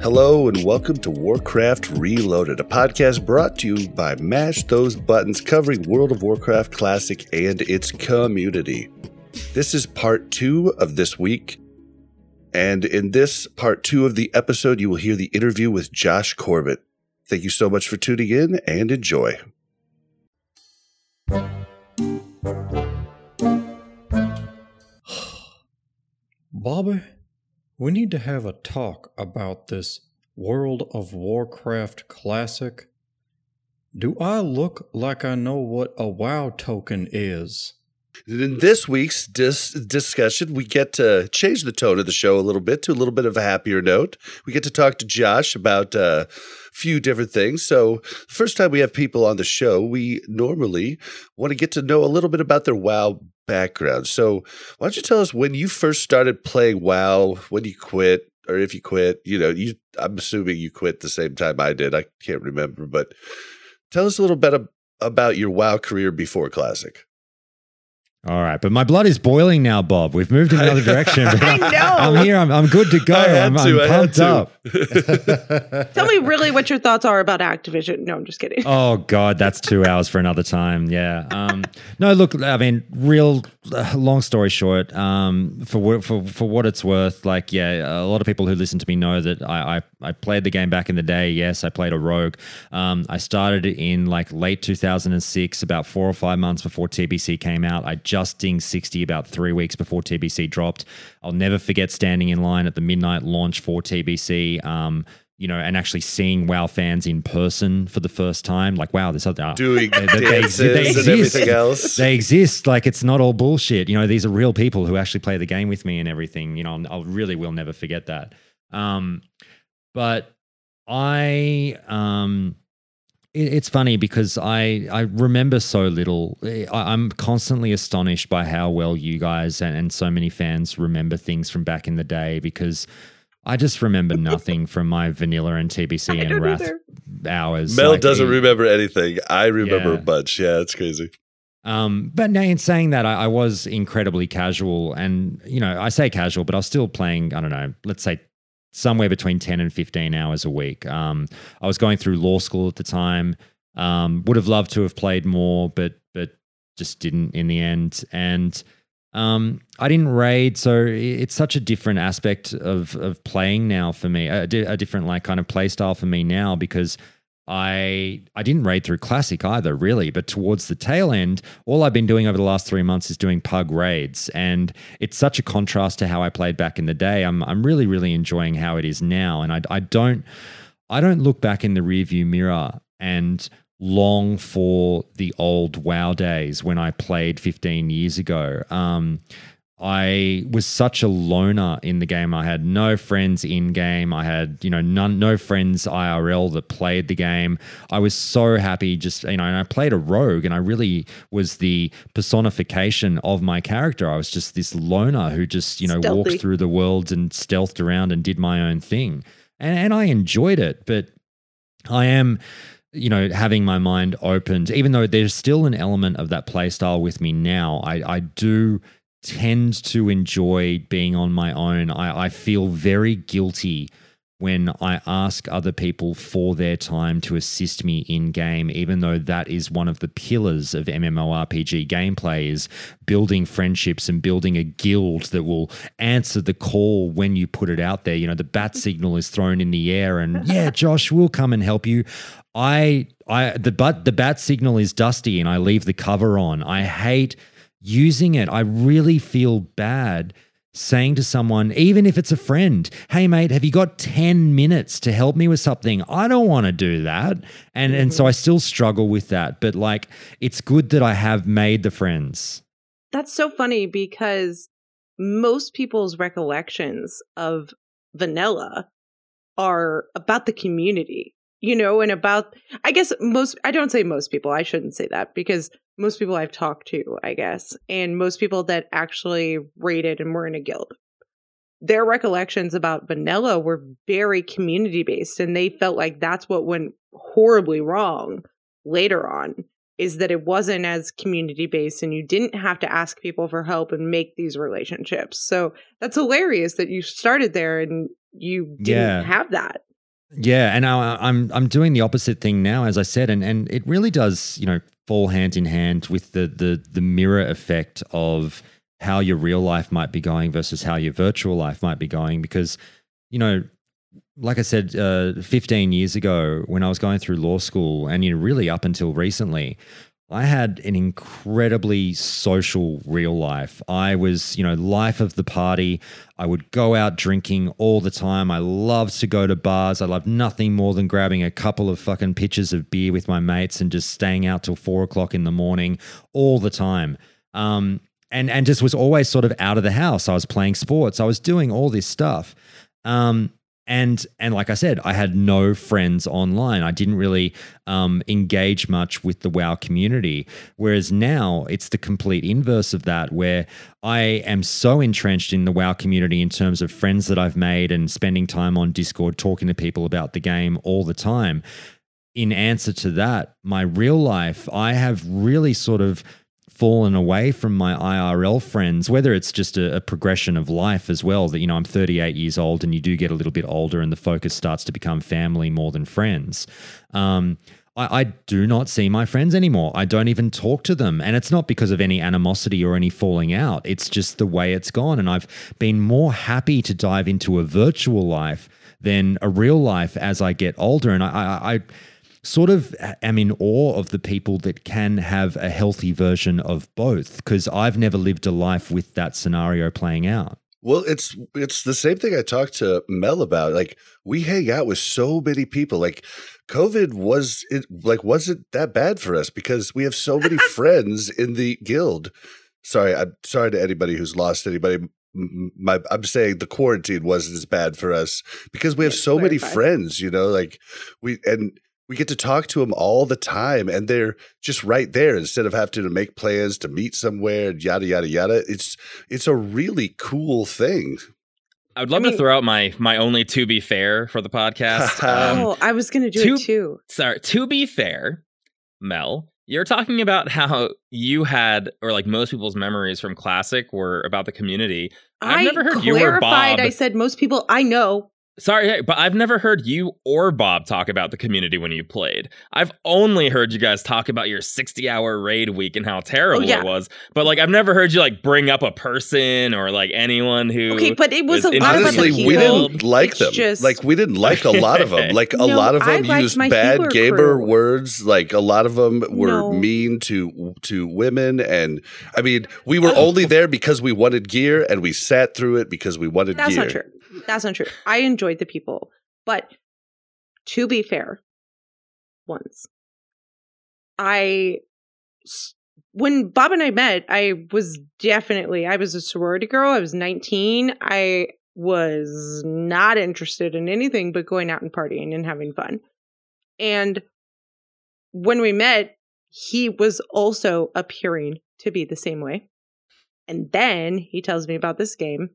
Hello and welcome to Warcraft Reloaded, a podcast brought to you by Mash Those Buttons, covering World of Warcraft Classic and its community. This is part two of this week, and in this part two of the episode, you will hear the interview with Josh Corbett. Thank you so much for tuning in, and enjoy. Bobby? We need to have a talk about this World of Warcraft Classic. Do I look like I know what a WoW token is? In this week's discussion, we get to change the tone of the show a little bit to a little bit of a happier note. We get to talk to Josh about a few different things. So the first time we have people on the show, we normally want to get to know a little bit about their WoW background. So why don't you tell us when you first started playing WoW, when you quit, or if you quit, I'm assuming you quit the same time I did. I can't remember, but tell us a little bit about your WoW career before Classic. All right, but my blood is boiling now, Bob. We've moved in another direction. I know. I'm here. I'm good to go. I'm pumped up. Tell me really what your thoughts are about Activision. No, I'm just kidding. Oh, God, that's 2 hours for another time. Yeah. No, look, I mean, real long story short, for what it's worth, like, yeah, a lot of people who listen to me know that I played the game back in the day. Yes, I played a rogue. I started in like late 2006, about 4 or 5 months before TBC came out. I just dinged 60 about 3 weeks before TBC dropped. I'll never forget standing in line at the midnight launch for TBC, and actually seeing WoW fans in person for the first time. Like, wow, this other doing they exist. And everything else. They exist. Like, it's not all bullshit. You know, these are real people who actually play the game with me and everything. You know, I really will never forget that. But I it's funny because I remember so little. I'm constantly astonished by how well you guys and so many fans remember things from back in the day, because I just remember nothing from my vanilla and TBC and Wrath hours. Mel doesn't remember anything. I remember a bunch. Yeah, it's crazy. But now, in saying that, I was incredibly casual, and I say casual, but I was still playing, I don't know, let's say somewhere between 10 and 15 hours a week. I was going through law school at the time. Would have loved to have played more, but just didn't in the end. And I didn't raid, so it's such a different aspect of playing now for me, a different like kind of play style for me now, because I didn't raid through Classic either, really, but towards the tail end, all I've been doing over the last 3 months is doing pug raids, and it's such a contrast to how I played back in the day. I'm really, really enjoying how it is now, and I don't look back in the rearview mirror and long for the old WoW days when I played 15 years ago. I was such a loner in the game. I had no friends in game. I had, no friends IRL that played the game. I was so happy just, and I played a rogue, and I really was the personification of my character. I was just this loner who just, stealthy, walked through the world and stealthed around and did my own thing. And I enjoyed it, but I am, having my mind opened, even though there's still an element of that playstyle with me now. I do tend to enjoy being on my own. I feel very guilty when I ask other people for their time to assist me in game, even though that is one of the pillars of MMORPG gameplay, is building friendships and building a guild that will answer the call when you put it out there. The bat signal is thrown in the air and Josh will come and help you. The bat signal is dusty and I leave the cover on. I hate using it. I really feel bad saying to someone, even if it's a friend, hey mate, have you got 10 minutes to help me with something? I don't want to do that. And so I still struggle with that. But like, it's good that I have made the friends. That's so funny because most people's recollections of vanilla are about the community, you know, and about, I guess most, I don't say most people, I shouldn't say that because most people I've talked to, I guess, and most people that actually raided and were in a guild, their recollections about vanilla were very community-based, and they felt like that's what went horribly wrong later on, is that it wasn't as community-based and you didn't have to ask people for help and make these relationships. So that's hilarious that you started there and you didn't have that. Yeah, and I'm doing the opposite thing now, as I said, and it really does, you know, fall hand in hand with the mirror effect of how your real life might be going versus how your virtual life might be going. Because, you know, like I said, 15 years ago when I was going through law school and, you know, really up until recently, I had an incredibly social real life. I was, you know, life of the party. I would go out drinking all the time. I loved to go to bars. I loved nothing more than grabbing a couple of fucking pitchers of beer with my mates and just staying out till 4 o'clock in the morning all the time. And just was always sort of out of the house. I was playing sports. I was doing all this stuff. And like I said, I had no friends online. I didn't really engage much with the WoW community. Whereas now it's the complete inverse of that, where I am so entrenched in the WoW community in terms of friends that I've made and spending time on Discord, talking to people about the game all the time. In answer to that, my real life, I have really sort of fallen away from my IRL friends, whether it's just a progression of life as well, that, you know, I'm 38 years old and you do get a little bit older and the focus starts to become family more than friends. I do not see my friends anymore. I don't even talk to them. And it's not because of any animosity or any falling out. It's just the way it's gone. And I've been more happy to dive into a virtual life than a real life as I get older. And I sort of am in awe of the people that can have a healthy version of both, because I've never lived a life with that scenario playing out. Well, it's the same thing I talked to Mel about. Like, we hang out with so many people. Like, COVID wasn't that bad for us because we have so many friends in the guild. Sorry, I'm sorry to anybody who's lost anybody. I'm saying the quarantine wasn't as bad for us because we have so many friends, you know, like we get to talk to them all the time, and they're just right there instead of having to make plans to meet somewhere and yada, yada, yada. It's a really cool thing. I would love to throw out my only to be fair for the podcast. I was going to do it too. Sorry. To be fair, Mel, you're talking about how you had, or like most people's memories from Classic were about the community. I've never heard you or Bob. I said most people I know. Sorry, but I've never heard you or Bob talk about the community when you played. I've only heard you guys talk about your 60-hour raid week and how terrible it was. But like, I've never heard you like bring up a person or like anyone who. Okay, but it was a lot of people. Honestly, we didn't like them. Like, we didn't like a lot of them. Like, a lot of them used bad gamer words. Like, a lot of them were mean to women, and I mean, we were only there because we wanted gear, and we sat through it because we wanted gear. That's not true. That's not true. I enjoyed the people, but to be fair, once when Bob and I met, I was a sorority girl. I was 19. I was not interested in anything but going out and partying and having fun. And when we met, he was also appearing to be the same way. And then he tells me about this game.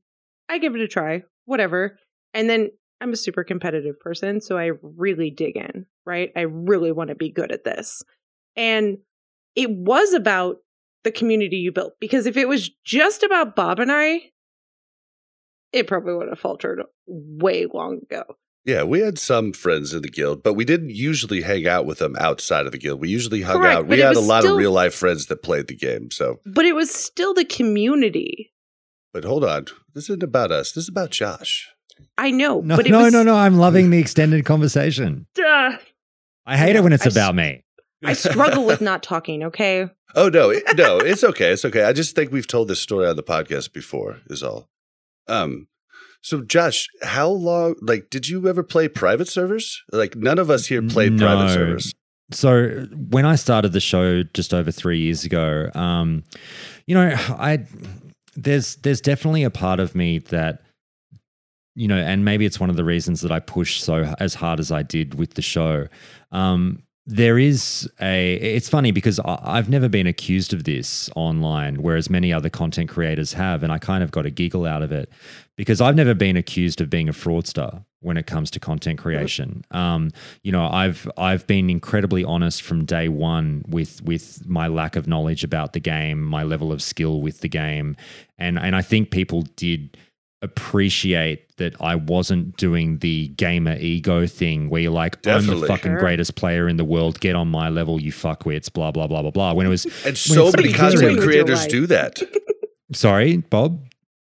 I give it a try. Whatever. And then I'm a super competitive person, so I really dig in, right? I really want to be good at this. And it was about the community you built, because if it was just about Bob and I, it probably would have faltered way long ago. Yeah, we had some friends in the guild, but we didn't usually hang out with them outside of the guild. We usually hung out. We had a lot of real life friends that played the game. So, but it was still the community. But hold on, this isn't about us. This is about Josh. I know. No, but no. I'm loving the extended conversation. I hate it when it's about me. I struggle with not talking, okay? Oh, no, it's okay. It's okay. I just think we've told this story on the podcast before is all. So Josh, how long, like, did you ever play private servers? Like, none of us here played private servers. So when I started the show just over 3 years ago, you know, there's definitely a part of me that, you know, and maybe it's one of the reasons that I pushed as hard as I did with the show. There is it's funny because I've never been accused of this online, whereas many other content creators have, and I kind of got a giggle out of it because I've never been accused of being a fraudster when it comes to content creation. You know, I've been incredibly honest from day one with my lack of knowledge about the game, my level of skill with the game, and I think people did appreciate that I wasn't doing the gamer ego thing where you're like, I'm the fucking greatest player in the world, get on my level, you fuckwits, blah, blah, blah, blah, blah. When it was, and so many content creators do that. Sorry, Bob?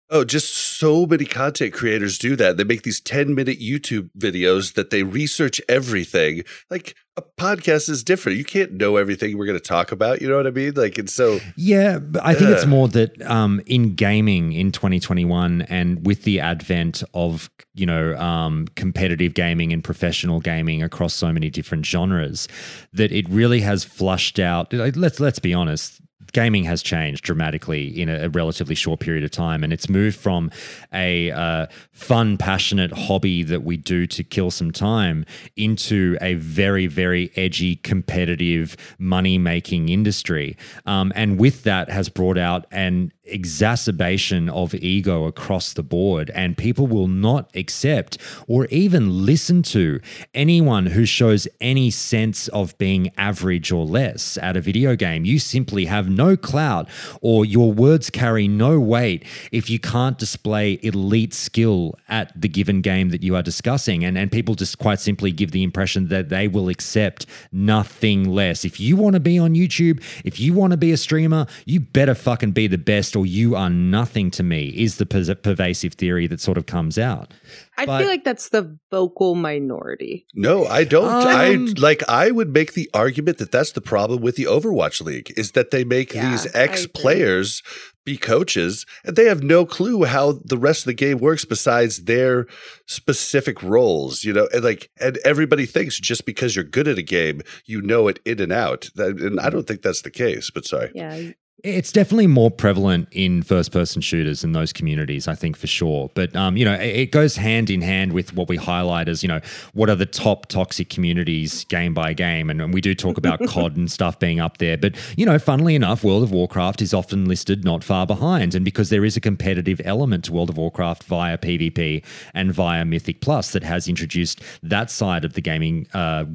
Oh, just so many content creators do that. They make these 10-minute YouTube videos that they research everything. Like, a podcast is different. You can't know everything we're going to talk about. You know what I mean? Like, and so. Yeah, but I think it's more that in gaming in 2021 and with the advent of, you know, competitive gaming and professional gaming across so many different genres, that it really has flushed out. Like, let's be honest. Gaming has changed dramatically in a relatively short period of time, and it's moved from a fun, passionate hobby that we do to kill some time into a very, very edgy, competitive, money-making industry. And with that has brought out an exacerbation of ego across the board, and people will not accept or even listen to anyone who shows any sense of being average or less at a video game. You simply have no clout, or your words carry no weight if you can't display elite skill at the given game that you are discussing. And people just quite simply give the impression that they will accept nothing less. If you want to be on YouTube, if you want to be a streamer, you better fucking be the best or you are nothing to me, is the pervasive theory that sort of comes out. I feel like that's the vocal minority. No, I don't. I would make the argument that that's the problem with the Overwatch League, is that they make these ex-players be coaches, and they have no clue how the rest of the game works besides their specific roles, you know, and everybody thinks just because you're good at a game, you know it in and out. And I don't think that's the case, but sorry. Yeah. It's definitely more prevalent in first-person shooters in those communities, I think, for sure. But, you know, it goes hand in hand with what we highlight as, you know, what are the top toxic communities game by game. And we do talk about COD and stuff being up there. But, you know, funnily enough, World of Warcraft is often listed not far behind. And because there is a competitive element to World of Warcraft via PvP and via Mythic Plus that has introduced that side of the gaming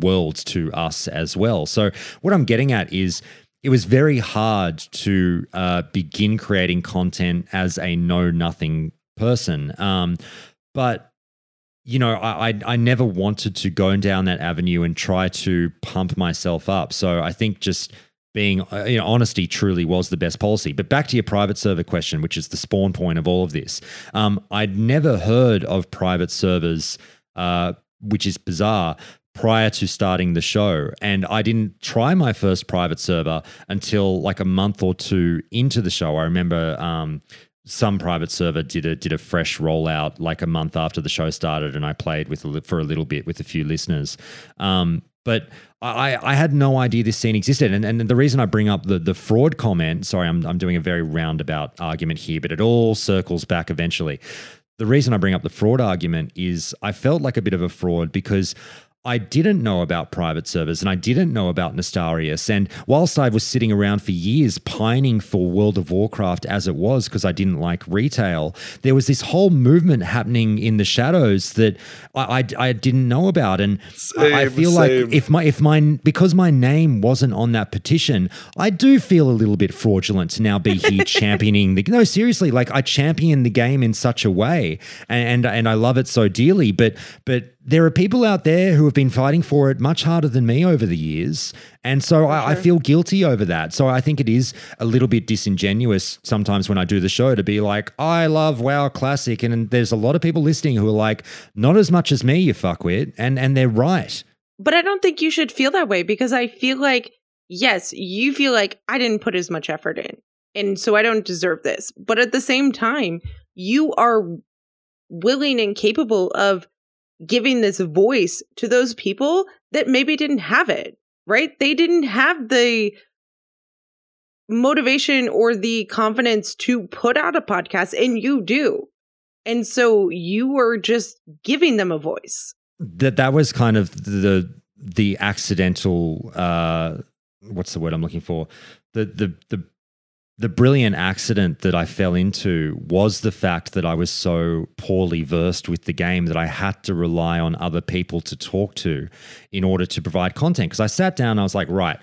world to us as well. So what I'm getting at is, it was very hard to begin creating content as a know-nothing person. But, you know, I never wanted to go down that avenue and try to pump myself up. So I think just being, you know, honesty truly was the best policy. But back to your private server question, which is the spawn point of all of this. I'd never heard of private servers, which is bizarre, prior to starting the show. And I didn't try my first private server until like a month or two into the show. I remember some private server did a fresh rollout like a month after the show started, and I played for a little bit with a few listeners. But I had no idea this scene existed. And the reason I bring up the fraud comment, sorry, I'm doing a very roundabout argument here, but it all circles back eventually. The reason I bring up the fraud argument is I felt like a bit of a fraud because I didn't know about private servers, and I didn't know about Nostalrius. And whilst I was sitting around for years pining for World of Warcraft as it was because I didn't like retail, there was this whole movement happening in the shadows that I didn't know about. And I feel like because my name wasn't on that petition, I do feel a little bit fraudulent to now be here championing the. No, seriously, like I champion the game in such a way, and I love it so dearly, but. There are people out there who have been fighting for it much harder than me over the years. And so I feel guilty over that. So I think it is a little bit disingenuous sometimes when I do the show to be like, I love WoW Classic. And there's a lot of people listening who are like, not as much as me, you fuckwit. And they're right. But I don't think you should feel that way, because I feel like, yes, you feel like I didn't put as much effort in, and so I don't deserve this. But at the same time, you are willing and capable of giving this voice to those people that maybe didn't have it, right? They didn't have the motivation or the confidence to put out a podcast, and you do. And so you were just giving them a voice. That was kind of the accidental, what's the word I'm looking for? The brilliant accident that I fell into was the fact that I was so poorly versed with the game that I had to rely on other people to talk to in order to provide content. Because I sat down and I was like, right,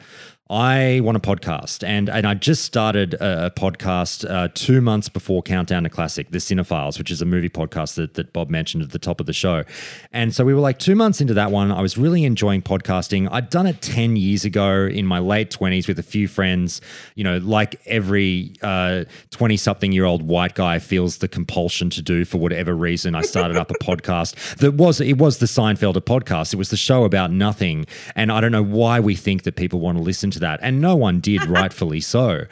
I want a podcast. And I just started a podcast 2 months before Countdown to Classic, The Cinephiles, which is a movie podcast that Bob mentioned at the top of the show. And so we were like 2 months into that one. I was really enjoying podcasting. I'd done it 10 years ago in my late 20s with a few friends, you know, like every 20-something-year-old white guy feels the compulsion to do for whatever reason. I started up a podcast that was the Seinfelder podcast. It was the show about nothing. And I don't know why we think that people want to listen to that, and no one did, rightfully so.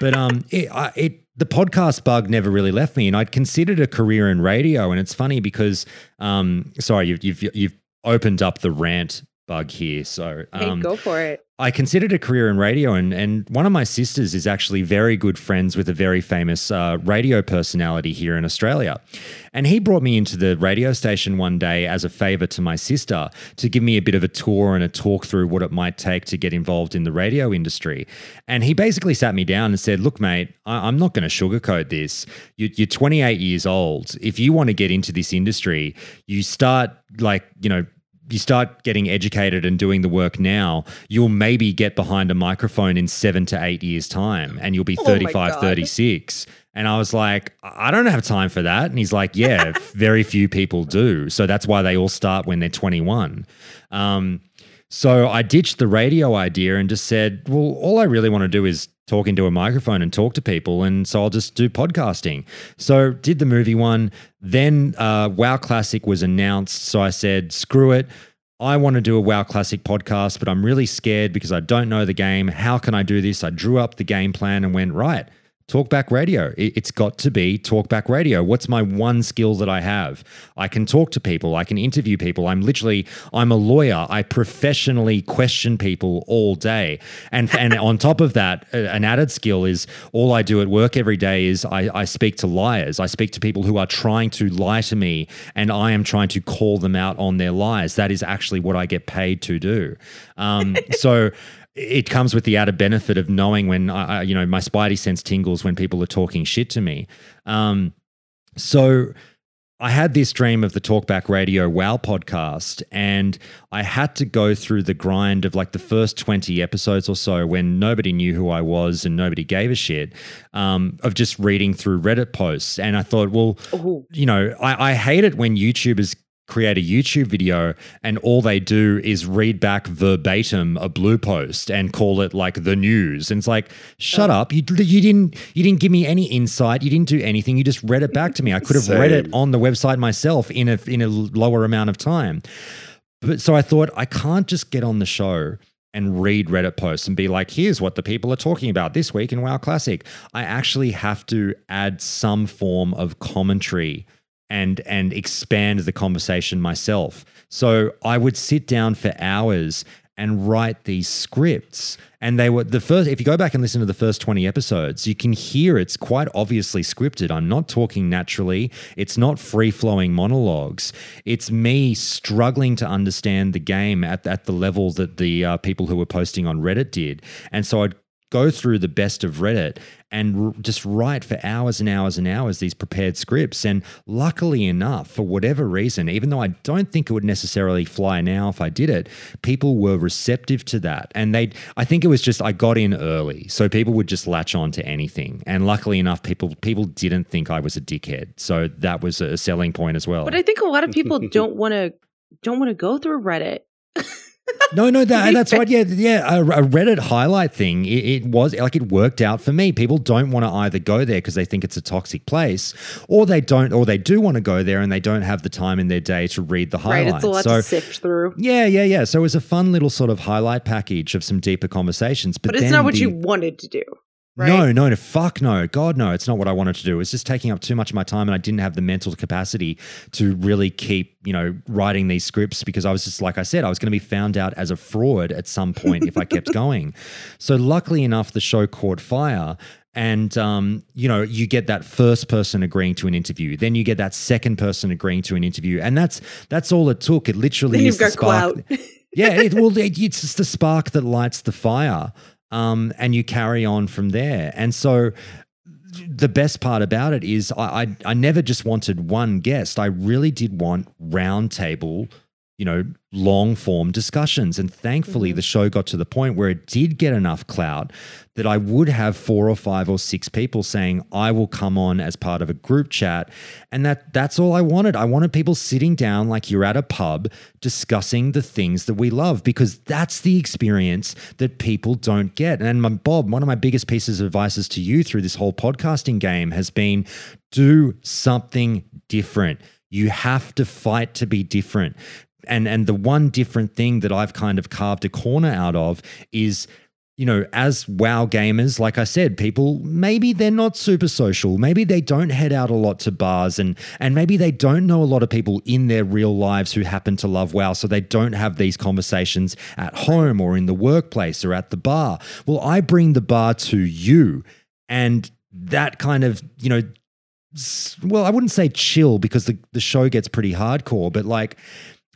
But the podcast bug never really left me, and I'd considered a career in radio. And it's funny because, sorry, you've opened up the rant bug here, so hey, go for it. I considered a career in radio, and one of my sisters is actually very good friends with a very famous radio personality here in Australia. And he brought me into the radio station one day as a favor to my sister to give me a bit of a tour and a talk through what it might take to get involved in the radio industry. And he basically sat me down and said, look, mate, I'm not going to sugarcoat this. You're 28 years old. If you want to get into this industry, you start getting educated and doing the work now, you'll maybe get behind a microphone in 7 to 8 years' time, and you'll be 35, 36. And I was like, I don't have time for that. And he's like, yeah, very few people do. So that's why they all start when they're 21. So I ditched the radio idea and just said, well, all I really want to do is talk into a microphone and talk to people, and so I'll just do podcasting. So did the movie one. Then WoW Classic was announced, so I said, screw it. I want to do a WoW Classic podcast, but I'm really scared because I don't know the game. How can I do this? I drew up the game plan and went, right, talkback radio. It's got to be talkback radio. What's my one skill that I have? I can talk to people. I can interview people. I'm a lawyer. I professionally question people all day. And on top of that, an added skill is all I do at work every day is I speak to liars. I speak to people who are trying to lie to me, and I am trying to call them out on their lies. That is actually what I get paid to do. So it comes with the added benefit of knowing when I, you know, my spidey sense tingles when people are talking shit to me. So I had this dream of the Talkback Radio WoW podcast, and I had to go through the grind of like the first 20 episodes or so when nobody knew who I was and nobody gave a shit, of just reading through Reddit posts. And I thought, well, you know, I hate it when YouTubers create a YouTube video and all they do is read back verbatim a blue post and call it like the news. And it's like, shut up. You didn't give me any insight. You didn't do anything. You just read it back to me. I could have read it on the website myself in a lower amount of time. But so I thought, I can't just get on the show and read Reddit posts and be like, here's what the people are talking about this week in WoW Classic. I actually have to add some form of commentary and expand the conversation myself. So I would sit down for hours and write these scripts. And they were the first, if you go back and listen to the first 20 episodes, you can hear it's quite obviously scripted. I'm not talking naturally. It's not free-flowing monologues. It's me struggling to understand the game at the level that the people who were posting on Reddit did. And so I'd go through the best of Reddit and just write for hours and hours and hours these prepared scripts. And luckily enough, for whatever reason, even though I don't think it would necessarily fly now if I did it, people were receptive to that. And I think it was just I got in early, so people would just latch on to anything. And luckily enough, people didn't think I was a dickhead, so that was a selling point as well. But I think a lot of people don't want to go through Reddit. No, that's right. Yeah. A Reddit highlight thing. It was like it worked out for me. People don't want to either go there because they think it's a toxic place, or they do want to go there and they don't have the time in their day to read the highlights. Right, it's a lot to sift through. Yeah. So it was a fun little sort of highlight package of some deeper conversations, but it's not what you wanted to do. right? No, fuck no. God, no. It's not what I wanted to do. It was just taking up too much of my time and I didn't have the mental capacity to really keep, writing these scripts because I was just, like I said, I was going to be found out as a fraud at some point if I kept going. So luckily enough, the show caught fire. And, you get that first person agreeing to an interview. Then you get that second person agreeing to an interview. And that's all it took. It literally then is the spark. Yeah, it's just the spark that lights the fire. And you carry on from there. And so the best part about it is I never just wanted one guest. I really did want round table, long form discussions. And thankfully the show got to the point where it did get enough clout that I would have 4 or 5 or 6 people saying, I will come on as part of a group chat. And that's all I wanted. I wanted people sitting down like you're at a pub discussing the things that we love, because that's the experience that people don't get. And Bob, one of my biggest pieces of advice to you through this whole podcasting game has been do something different. You have to fight to be different. And the one different thing that I've kind of carved a corner out of is, as WoW gamers, like I said, people, maybe they're not super social. Maybe they don't head out a lot to bars and maybe they don't know a lot of people in their real lives who happen to love WoW. So they don't have these conversations at home or in the workplace or at the bar. Well, I bring the bar to you, and that kind of, well, I wouldn't say chill because the show gets pretty hardcore, but like,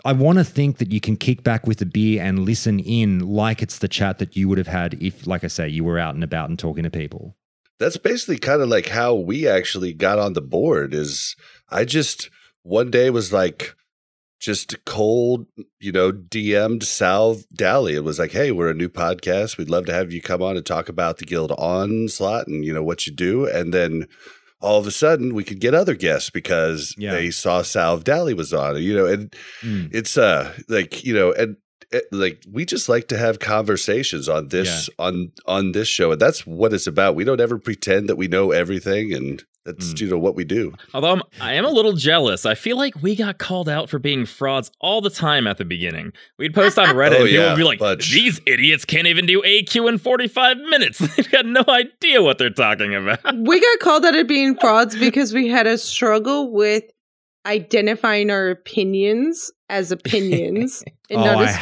I want to think that you can kick back with a beer and listen in like it's the chat that you would have had if, like I say, you were out and about and talking to people. That's basically kind of like how we actually got on the board. Is I just one day was like just cold, DM'd Sal Dally. It was like, hey, we're a new podcast. We'd love to have you come on and talk about the Guild Onslaught and, what you do. And then all of a sudden we could get other guests because they saw Sal Dally was on, and it's like we just like to have conversations on this, on this show. And that's what it's about. We don't ever pretend that we know everything, and that's, what we do. Although I am a little jealous. I feel like we got called out for being frauds all the time at the beginning. We'd post on Reddit and people would be like, these idiots can't even do AQ in 45 minutes. They've got no idea what they're talking about. We got called out at being frauds because we had a struggle with identifying our opinions as opinions and not as facts.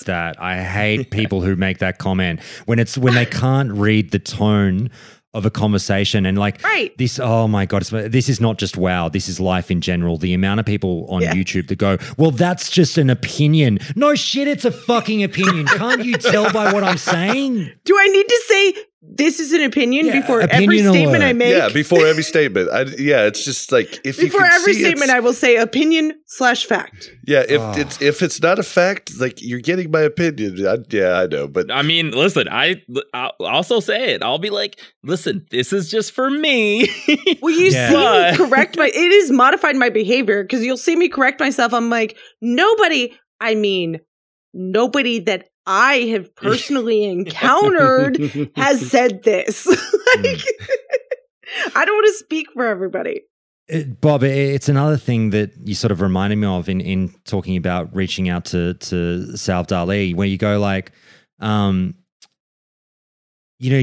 Hate that. I hate people who make that comment when they can't read the tone of a conversation and like this, oh my God, this is not just WoW, this is life in general. The amount of people on YouTube that go, well, that's just an opinion. No shit, it's a fucking opinion. Can't you tell by what I'm saying? Do I need to say this is an opinion before every statement I make? Yeah, before every statement. It's just like if before you every see statement I will say opinion/fact. Yeah, if it's not a fact, like you're getting my opinion. I know, but I mean, listen, I'll also say it. I'll be like, listen, this is just for me. Will you see me correct my? It is modified my behavior because you'll see me correct myself. I'm like nobody that I have personally encountered has said this. I don't want to speak for everybody. Bob, it's another thing that you sort of reminded me of in talking about reaching out to Sal Dally, where you go like, you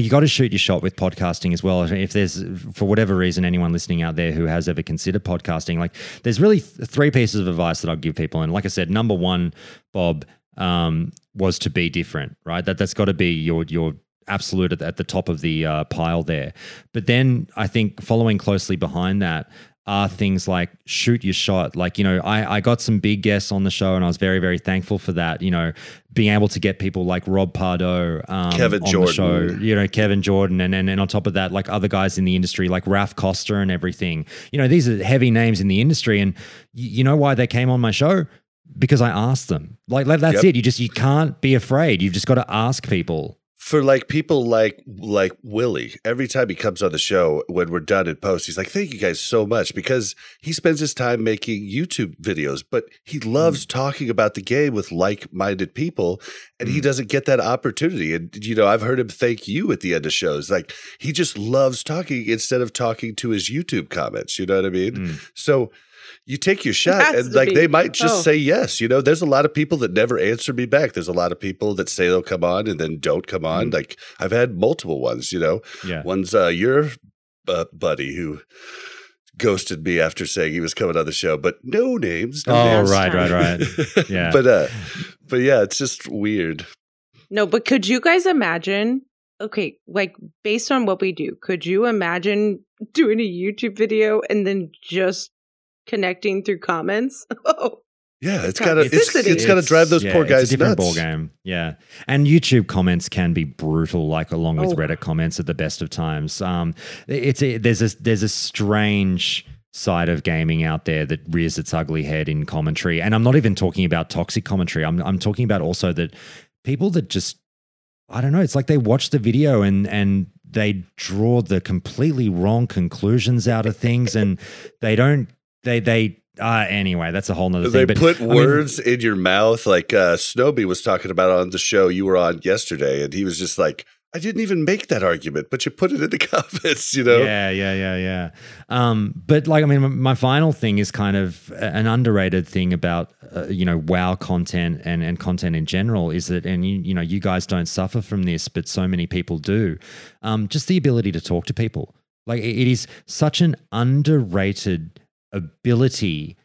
got to shoot your shot with podcasting as well. If there's, for whatever reason, anyone listening out there who has ever considered podcasting, like there's really three pieces of advice that I'll give people. And like I said, number one, Bob, was to be different, right? That's got to be your absolute at the top of the pile there. But then I think following closely behind that are things like shoot your shot. Like, I got some big guests on the show and I was very, very thankful for that, being able to get people like Rob Pardo, Kevin Jordan, the show, Kevin Jordan. And on top of that, like other guys in the industry, like Raph Koster and everything, these are heavy names in the industry. And you know why they came on my show? Because I asked them. Like that's it. You can't be afraid. You've just got to ask people. For like people like Willie, every time he comes on the show, when we're done in post, he's like, thank you guys so much, because he spends his time making YouTube videos, but he loves talking about the game with like-minded people, and he doesn't get that opportunity. And, I've heard him thank you at the end of shows. Like, he just loves talking instead of talking to his YouTube comments. You know what I mean? So – you take your shot and like they might just say yes. You know, there's a lot of people that never answer me back. There's a lot of people that say they'll come on and then don't come on. Mm-hmm. Like I've had multiple ones, you know. Yeah. One's your buddy who ghosted me after saying he was coming on the show, but no names. No names. Right. Yeah. But yeah, it's just weird. No, but could you guys imagine, okay, like based on what we do, could you imagine doing a YouTube video and then just connecting through comments? Yeah, it's gotta drive those poor guys nuts. It's a different ball game. Yeah, and YouTube comments can be brutal, like along with Reddit comments at the best of times. There's a strange side of gaming out there that rears its ugly head in commentary, and I'm not even talking about toxic commentary. I'm talking about also that people that just, I don't know, it's like they watch the video and they draw the completely wrong conclusions out of things, and they don't. Anyway, that's a whole nother thing. They put words in your mouth, like Snowbee was talking about on the show you were on yesterday, and he was just like, I didn't even make that argument, but you put it in the comments, you know? Yeah. But like, I mean, my final thing is kind of an underrated thing about, WoW content and content in general is that, and you know, you guys don't suffer from this, but so many people do, just the ability to talk to people. Like it is such an underrated ability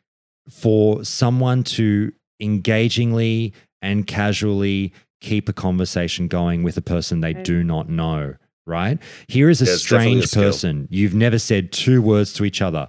for someone to engagingly and casually keep a conversation going with a person they do not know, right? Here is a strange person. You've never said two words to each other.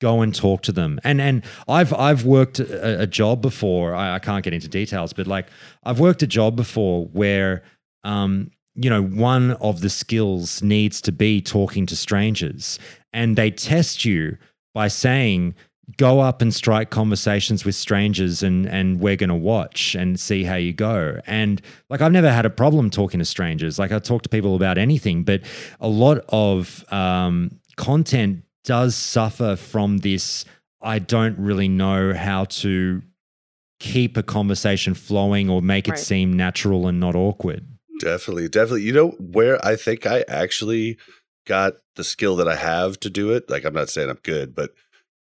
Go and talk to them. And I've worked a job before. I can't get into details, but like I've worked a job before where one of the skills needs to be talking to strangers, and they test you by saying, go up and strike conversations with strangers and we're going to watch and see how you go. And like, I've never had a problem talking to strangers. Like I talk to people about anything, but a lot of content does suffer from this. I don't really know how to keep a conversation flowing or make it seem natural and not awkward. Definitely. You know where I think I actually got the skill that I have to do it. Like I'm not saying I'm good, but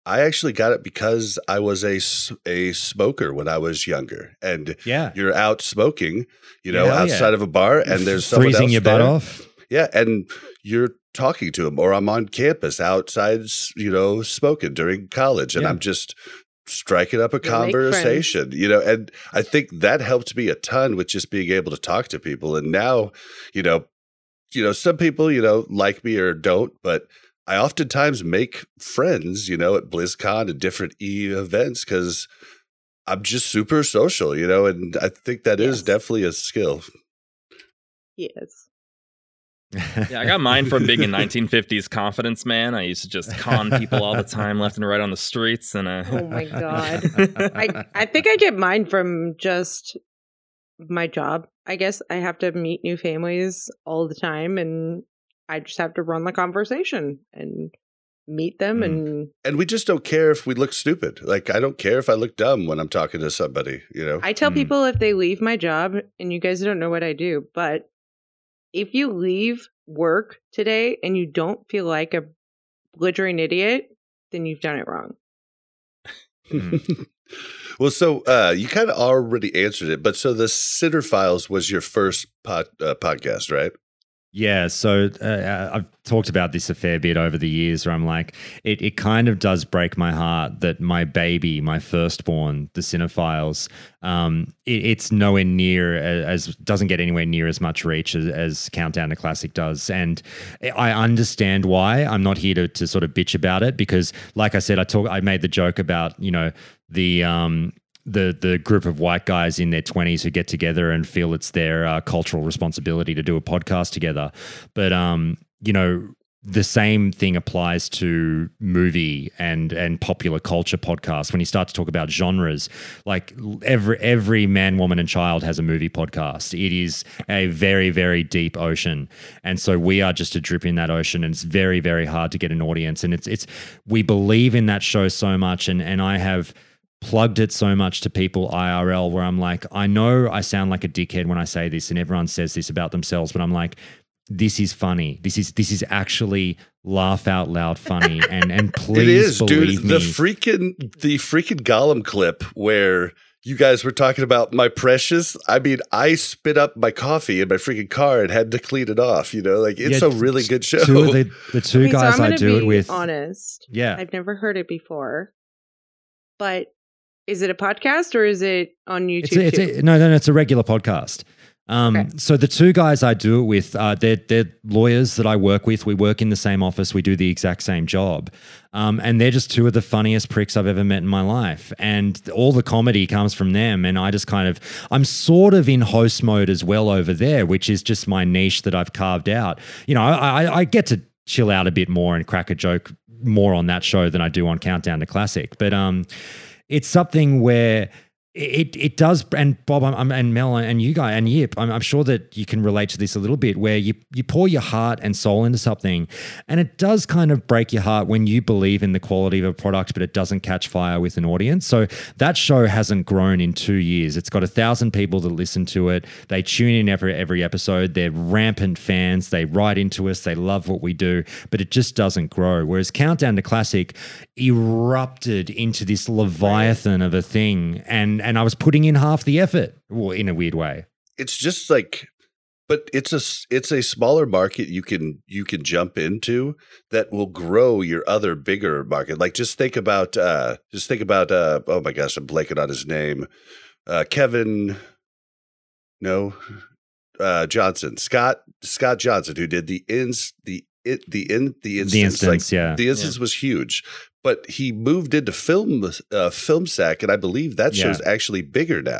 I actually got it because I was a smoker when I was younger. And you're out smoking, outside of a bar, and there's someone else freezing your butt off. Yeah, and you're talking to him, or I'm on campus outside, smoking during college, and I'm just striking up a conversation, and I think that helped me a ton with just being able to talk to people. And now, some people, like me or don't, but I oftentimes make friends, at BlizzCon and different events because I'm just super social, and I think that is definitely a skill. Yes. Yeah, I got mine from being a 1950s confidence man. I used to just con people all the time, left and right on the streets. And oh my God. I think I get mine from just my job. I guess I have to meet new families all the time, and I just have to run the conversation and meet them. And we just don't care if we look stupid. Like, I don't care if I look dumb when I'm talking to somebody, I tell people if they leave my job, and you guys don't know what I do, but if you leave work today and you don't feel like a blithering idiot, then you've done it wrong. Well, so you kind of already answered it, but so The Cinephiles was your first podcast, right? Yeah, so I've talked about this a fair bit over the years where I'm like, it kind of does break my heart that my baby, my firstborn, The Cinephiles, it's nowhere near as doesn't get anywhere near as much reach as Countdown to Classic does. And I understand why. I'm not here to sort of bitch about it because, like I said, I made the joke about, the group of white guys in their 20s who get together and feel it's their cultural responsibility to do a podcast together. But, the same thing applies to movie and popular culture podcasts. When you start to talk about genres, like every man, woman, and child has a movie podcast. It is a very, very deep ocean, and so we are just a drip in that ocean. And it's very, very hard to get an audience. And it's we believe in that show so much, and I have plugged it so much to people IRL where I'm like, I know I sound like a dickhead when I say this and everyone says this about themselves, but I'm like, this is funny. This is actually laugh out loud funny. And please it is, believe dude, me. The freaking Gollum clip where you guys were talking about my precious. I mean, I spit up my coffee in my freaking car and had to clean it off. You know, like it's a really good show. The two guys so I do it with. Honest, yeah, I've never heard it before, but is it a podcast or is it on YouTube? No, it's a regular podcast. Okay. So the two guys I do it with, they're lawyers that I work with. We work in the same office. We do the exact same job. And they're just two of the funniest pricks I've ever met in my life. And all the comedy comes from them. And I just I'm sort of in host mode as well over there, which is just my niche that I've carved out. You know, I get to chill out a bit more and crack a joke more on that show than I do on Countdown to Classic. But it's something where... It does, and Bob and Mel and you guys and Yip, I'm sure that you can relate to this a little bit, where you pour your heart and soul into something, and it does kind of break your heart when you believe in the quality of a product, but it doesn't catch fire with an audience. So that show hasn't grown in 2 years. It's got 1,000 people that listen to it. They tune in every episode. They're rampant fans. They write into us. They love what we do, but it just doesn't grow. Whereas Countdown to Classic erupted into this leviathan of a thing, and I was putting in half the effort, well, in a weird way. It's just like, but it's a smaller market you can jump into that will grow your other bigger market. Like just think about oh my gosh, I'm blanking on his name, Johnson, Scott Johnson, who did the Instance, yeah. The Instance was huge, but he moved into FilmSack, and I believe that show's actually bigger now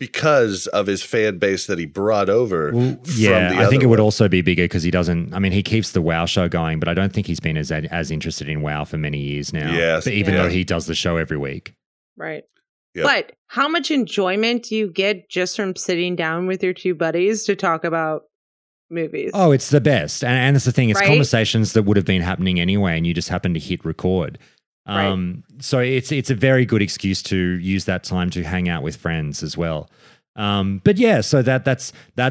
because of his fan base that he brought over. Well, from the I think it would also be bigger because he doesn't. I mean, he keeps the WoW show going, but I don't think he's been as interested in WoW for many years now. Yes, even though he does the show every week, right? Yep. But how much enjoyment do you get just from sitting down with your two buddies to talk about movies? Oh, it's the best. And that's the thing. It's conversations that would have been happening anyway, and you just happen to hit record. So it's a very good excuse to use that time to hang out with friends as well. But yeah, so that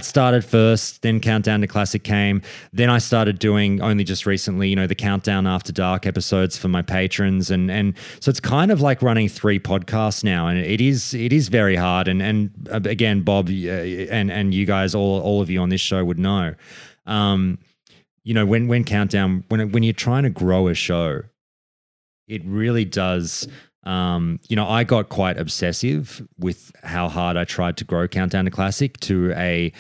started first, then Countdown to Classic came. Then I started doing only just recently, you know, the Countdown After Dark episodes for my patrons. And so it's kind of like running three podcasts now, and it is very hard. And again, Bob and you guys, all of you on this show would know, you know, when you're trying to grow a show, it really does. You know, I got quite obsessive with how hard I tried to grow Countdown to Classic to a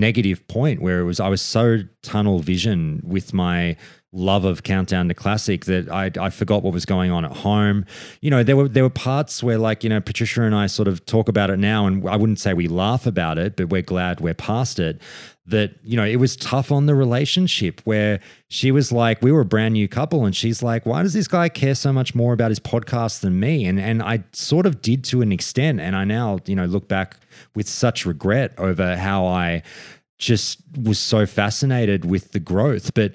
negative point where I was so tunnel vision with my love of Countdown to Classic that I forgot what was going on at home. You know, there were parts where, like, you know, Patricia and I sort of talk about it now, and I wouldn't say we laugh about it, but we're glad we're past it. That, you know, it was tough on the relationship where she was like, we were a brand new couple, and she's like, why does this guy care so much more about his podcast than me? And I sort of did to an extent, and I now, you know, look back with such regret over how I just was so fascinated with the growth. But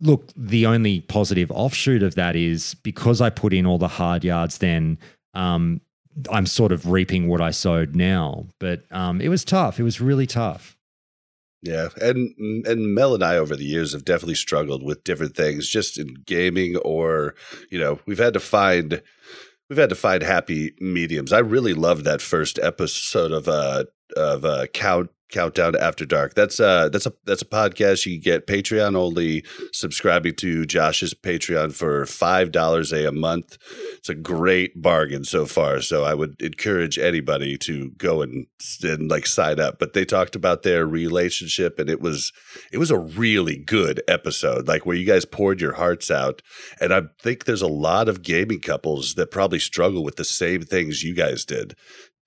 look, the only positive offshoot of that is because I put in all the hard yards then, I'm sort of reaping what I sowed now. But it was tough. It was really tough. Yeah, and Mel and I over the years have definitely struggled with different things, just in gaming, or, you know, we've had to find happy mediums. I really loved that first episode of Countdown After Dark. That's a podcast you can get Patreon only, subscribing to Josh's Patreon for $5 a month. It's a great bargain so far. So I would encourage anybody to go and like sign up. But they talked about their relationship, and it was a really good episode, like where you guys poured your hearts out. And I think there's a lot of gaming couples that probably struggle with the same things you guys did.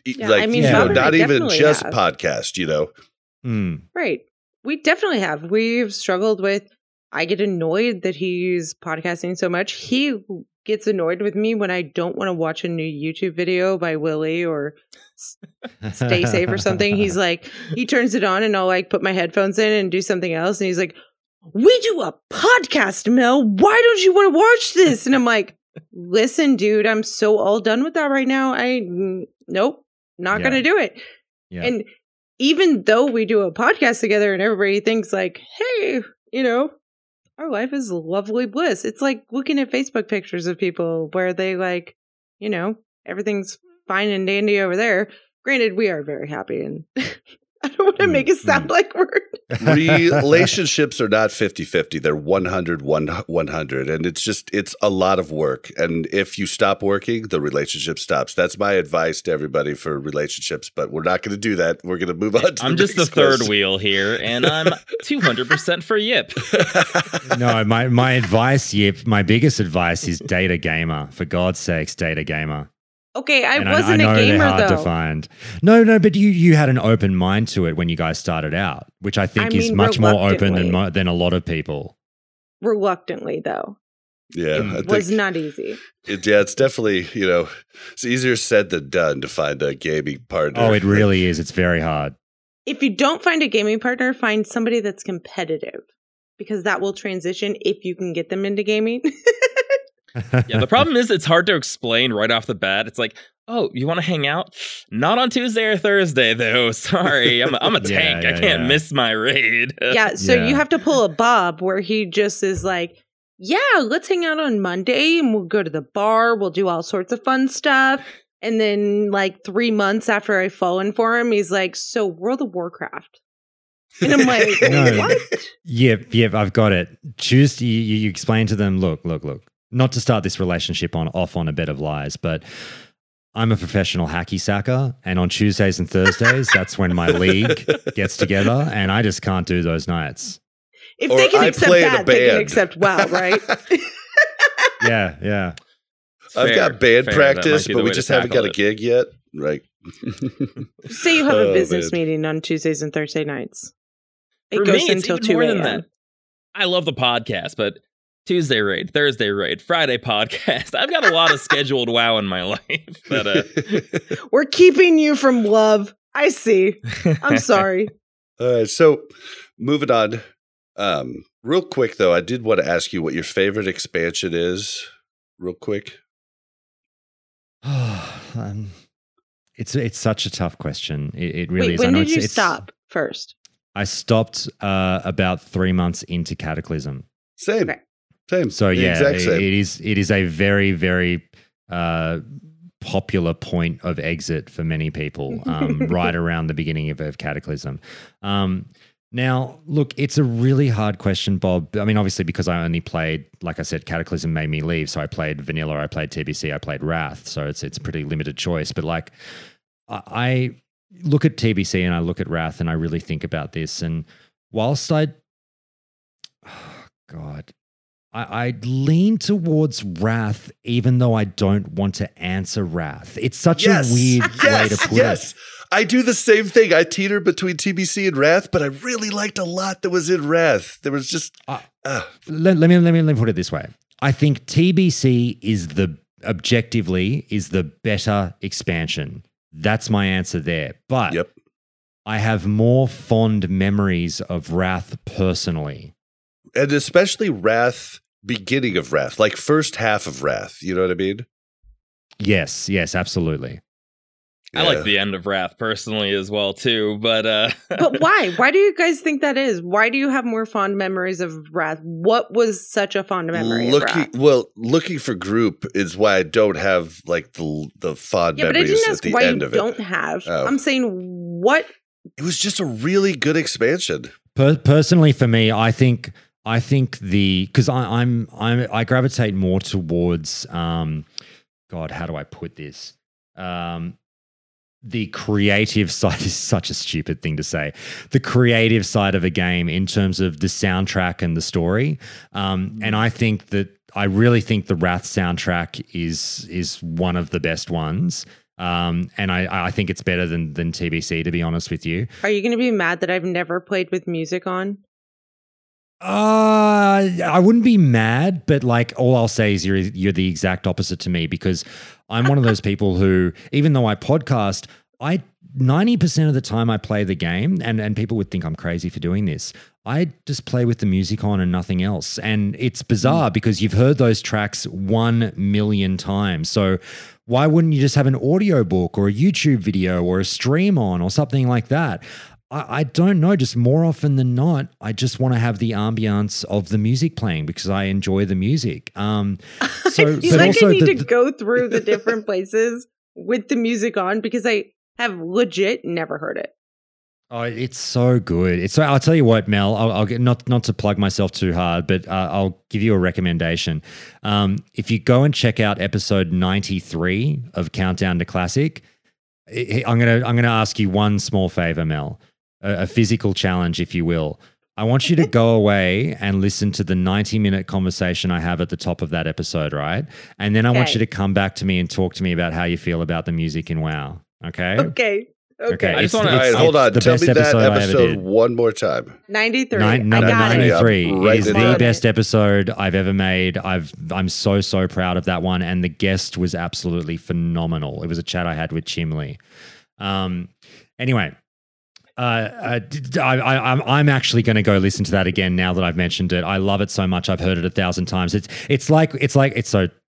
Yeah, like, I mean, you know, not even just have. Podcast, you know. Mm. Right. We definitely have. We've struggled with, I get annoyed that he's podcasting so much. He gets annoyed with me when I don't want to watch a new YouTube video by Willie or Stay Safe or something. He's like, he turns it on and I'll like put my headphones in and do something else. And he's like, we do a podcast, Mel. Why don't you want to watch this? And I'm like, listen, dude, I'm so all done with that right now. Nope. Not going to do it. Yeah. And even though we do a podcast together and everybody thinks like, hey, you know, our life is lovely bliss. It's like looking at Facebook pictures of people where they like, you know, everything's fine and dandy over there. Granted, we are very happy and I don't want to make it sound like we're... Relationships are not 50-50. They're 100-100. And it's just, it's a lot of work. And if you stop working, the relationship stops. That's my advice to everybody for relationships, but we're not going to do that. We're going to move on to I'm the just the third question. Wheel here, and I'm 200% for Yip. No, my advice, Yip, my biggest advice is date a gamer. For God's sakes, date a gamer. Okay, I wasn't a gamer, though. To find. No, but you had an open mind to it when you guys started out, which I think is much more open than a lot of people. Reluctantly, though. Yeah. It was not easy. It's definitely, you know, it's easier said than done to find a gaming partner. Oh, it really is. It's very hard. If you don't find a gaming partner, find somebody that's competitive, because that will transition if you can get them into gaming. Yeah, the problem is it's hard to explain right off the bat. It's like, oh, you want to hang out? Not on Tuesday or Thursday, though. Sorry, I'm a tank. Yeah, I can't miss my raid. So you have to pull a Bob where he just is like, yeah, let's hang out on Monday and we'll go to the bar. We'll do all sorts of fun stuff. And then like 3 months after I've fallen for him, he's like, so World of Warcraft. And I'm like, what? Yep, I've got it. Tuesday, you explain to them, look. Not to start this relationship off on a bed of lies, but I'm a professional hacky sacker, and on Tuesdays and Thursdays, that's when my league gets together, and I just can't do those nights. If they can accept that, they can accept WoW, right? Yeah. I've got band practice, but we just haven't got a gig yet, right? Say you have a business meeting on Tuesdays and Thursday nights. It goes until 2 a.m. I love the podcast, but... Tuesday raid, Thursday raid, Friday podcast. I've got a lot of scheduled WoW in my life. But, we're keeping you from love. I see. I'm sorry. All right. So moving on. Real quick, though, I did want to ask you what your favorite expansion is. Real quick. It's such a tough question. It really is. When did you stop first? I stopped about 3 months into Cataclysm. Same. Okay. Same. So yeah, it is a very, very popular point of exit for many people right around the beginning of Cataclysm. Now, look, it's a really hard question, Bob. I mean, obviously, because I only played, like I said, Cataclysm made me leave. So I played Vanilla, I played TBC, I played Wrath. So it's a pretty limited choice. But like I look at TBC and I look at Wrath and I really think about this. And whilst I lean towards Wrath, even though I don't want to answer Wrath. It's such a weird way to put it. I do the same thing. I teeter between TBC and Wrath, but I really liked a lot that was in Wrath. There was just let me put it this way. I think TBC is objectively the better expansion. That's my answer there. But I have more fond memories of Wrath personally. And especially Wrath, beginning of Wrath, like first half of Wrath. You know what I mean? Yes, absolutely. I like the end of Wrath personally as well, too. But but why? Why do you guys think that is? Why do you have more fond memories of Wrath? What was such a fond memory of Wrath? Well, looking for group is why I don't have like the fond memories at the end of it. But I didn't ask why you don't have. Oh. I'm saying what? It was just a really good expansion. Personally, for me, I think because I gravitate more towards how do I put this? The creative side is such a stupid thing to say. The creative side of a game in terms of the soundtrack and the story, and I really think the Wrath soundtrack is one of the best ones. And I think it's better than TBC, to be honest with you. Are you going to be mad that I've never played with music on? I wouldn't be mad, but like all I'll say is you're the exact opposite to me, because I'm one of those people who, even though I podcast, 90% of the time I play the game, and people would think I'm crazy for doing this. I just play with the music on and nothing else. And it's bizarre because you've heard those tracks 1 million times. So why wouldn't you just have an audio book or a YouTube video or a stream on or something like that? I don't know, just more often than not, I just want to have the ambiance of the music playing because I enjoy the music. So you like also I need to go through the different places with the music on because I have legit never heard it. Oh, it's so good. It's so, I'll tell you what, Mel, I'll get not to plug myself too hard, but I'll give you a recommendation. If you go and check out episode 93 of Countdown to Classic, I'm gonna ask you one small favor, Mel, a physical challenge, if you will. I want you to go away and listen to the 90-minute conversation I have at the top of that episode, right? And then I want you to come back to me and talk to me about how you feel about the music in WoW. Okay? Okay. I just want to hold on. Tell me that episode one more time. 93. Number 93 is the best episode I've ever made. I'm so proud of that one, and the guest was absolutely phenomenal. It was a chat I had with Chimley. Anyway. I'm actually going to go listen to that again now that I've mentioned it. I love it so much. I've heard it 1,000 times. It's so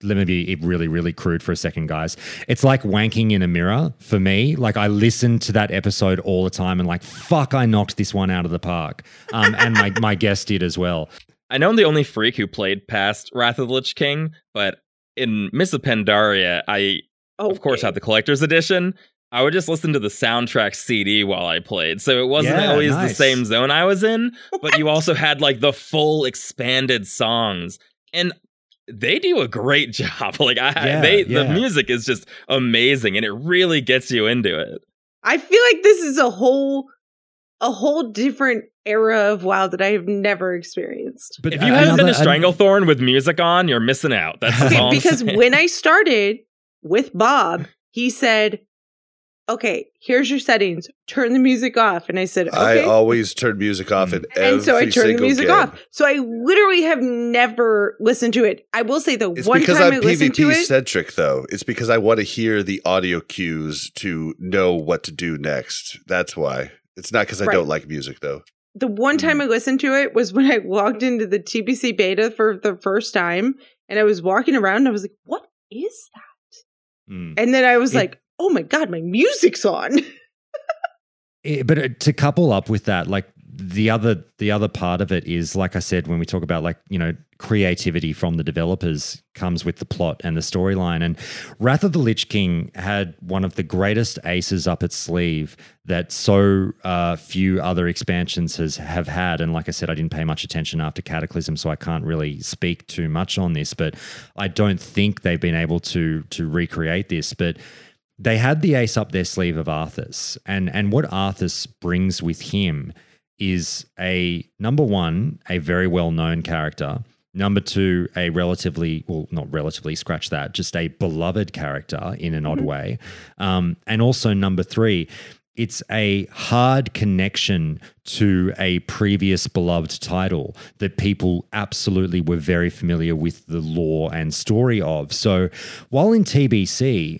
let me be really crude for a second, guys. It's like wanking in a mirror for me. Like I listen to that episode all the time and like, fuck, I knocked this one out of the park. And my guest did as well. I know I'm the only freak who played past Wrath of the Lich King, but in Mists of Pandaria, I of course had the collector's edition. I would just listen to the soundtrack CD while I played. So it wasn't always the same zone I was in, but you also had like the full expanded songs. And they do a great job. Like the music is just amazing and it really gets you into it. I feel like this is a whole different era of WoW that I have never experienced. But if you haven't been to Stranglethorn with music on, you're missing out. That's all. Because when I started with Bob, he said, okay, here's your settings. Turn the music off. And I said, okay. I always turn music off in every single game. And so I turned the music off. So I literally have never listened to it. I will say, though, one time I listened to it. It's because I'm PvP-centric, though. It's because I want to hear the audio cues to know what to do next. That's why. It's not because I don't like music, though. The one time I listened to it was when I logged into the TBC beta for the first time. And I was walking around and I was like, what is that? And then I was like, oh my God, my music's on. But to couple up with that, like the other part of it is, like I said, when we talk about like, you know, creativity from the developers comes with the plot and the storyline. And Wrath of the Lich King had one of the greatest aces up its sleeve that few other expansions have had. And like I said, I didn't pay much attention after Cataclysm, so I can't really speak too much on this, but I don't think they've been able to recreate this. But they had the ace up their sleeve of Arthas, and what Arthas brings with him is number 1, a very well-known character, number 2, a just a beloved character in an odd way, and also number 3, it's a hard connection to a previous beloved title that people absolutely were very familiar with the lore and story of. So while in TBC,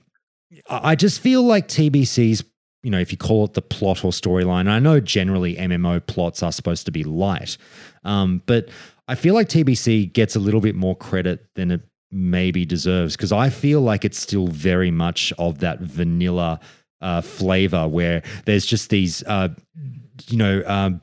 I just feel like TBC's, you know, if you call it the plot or storyline, I know generally MMO plots are supposed to be light, but I feel like TBC gets a little bit more credit than it maybe deserves, because I feel like it's still very much of that vanilla flavor where there's just these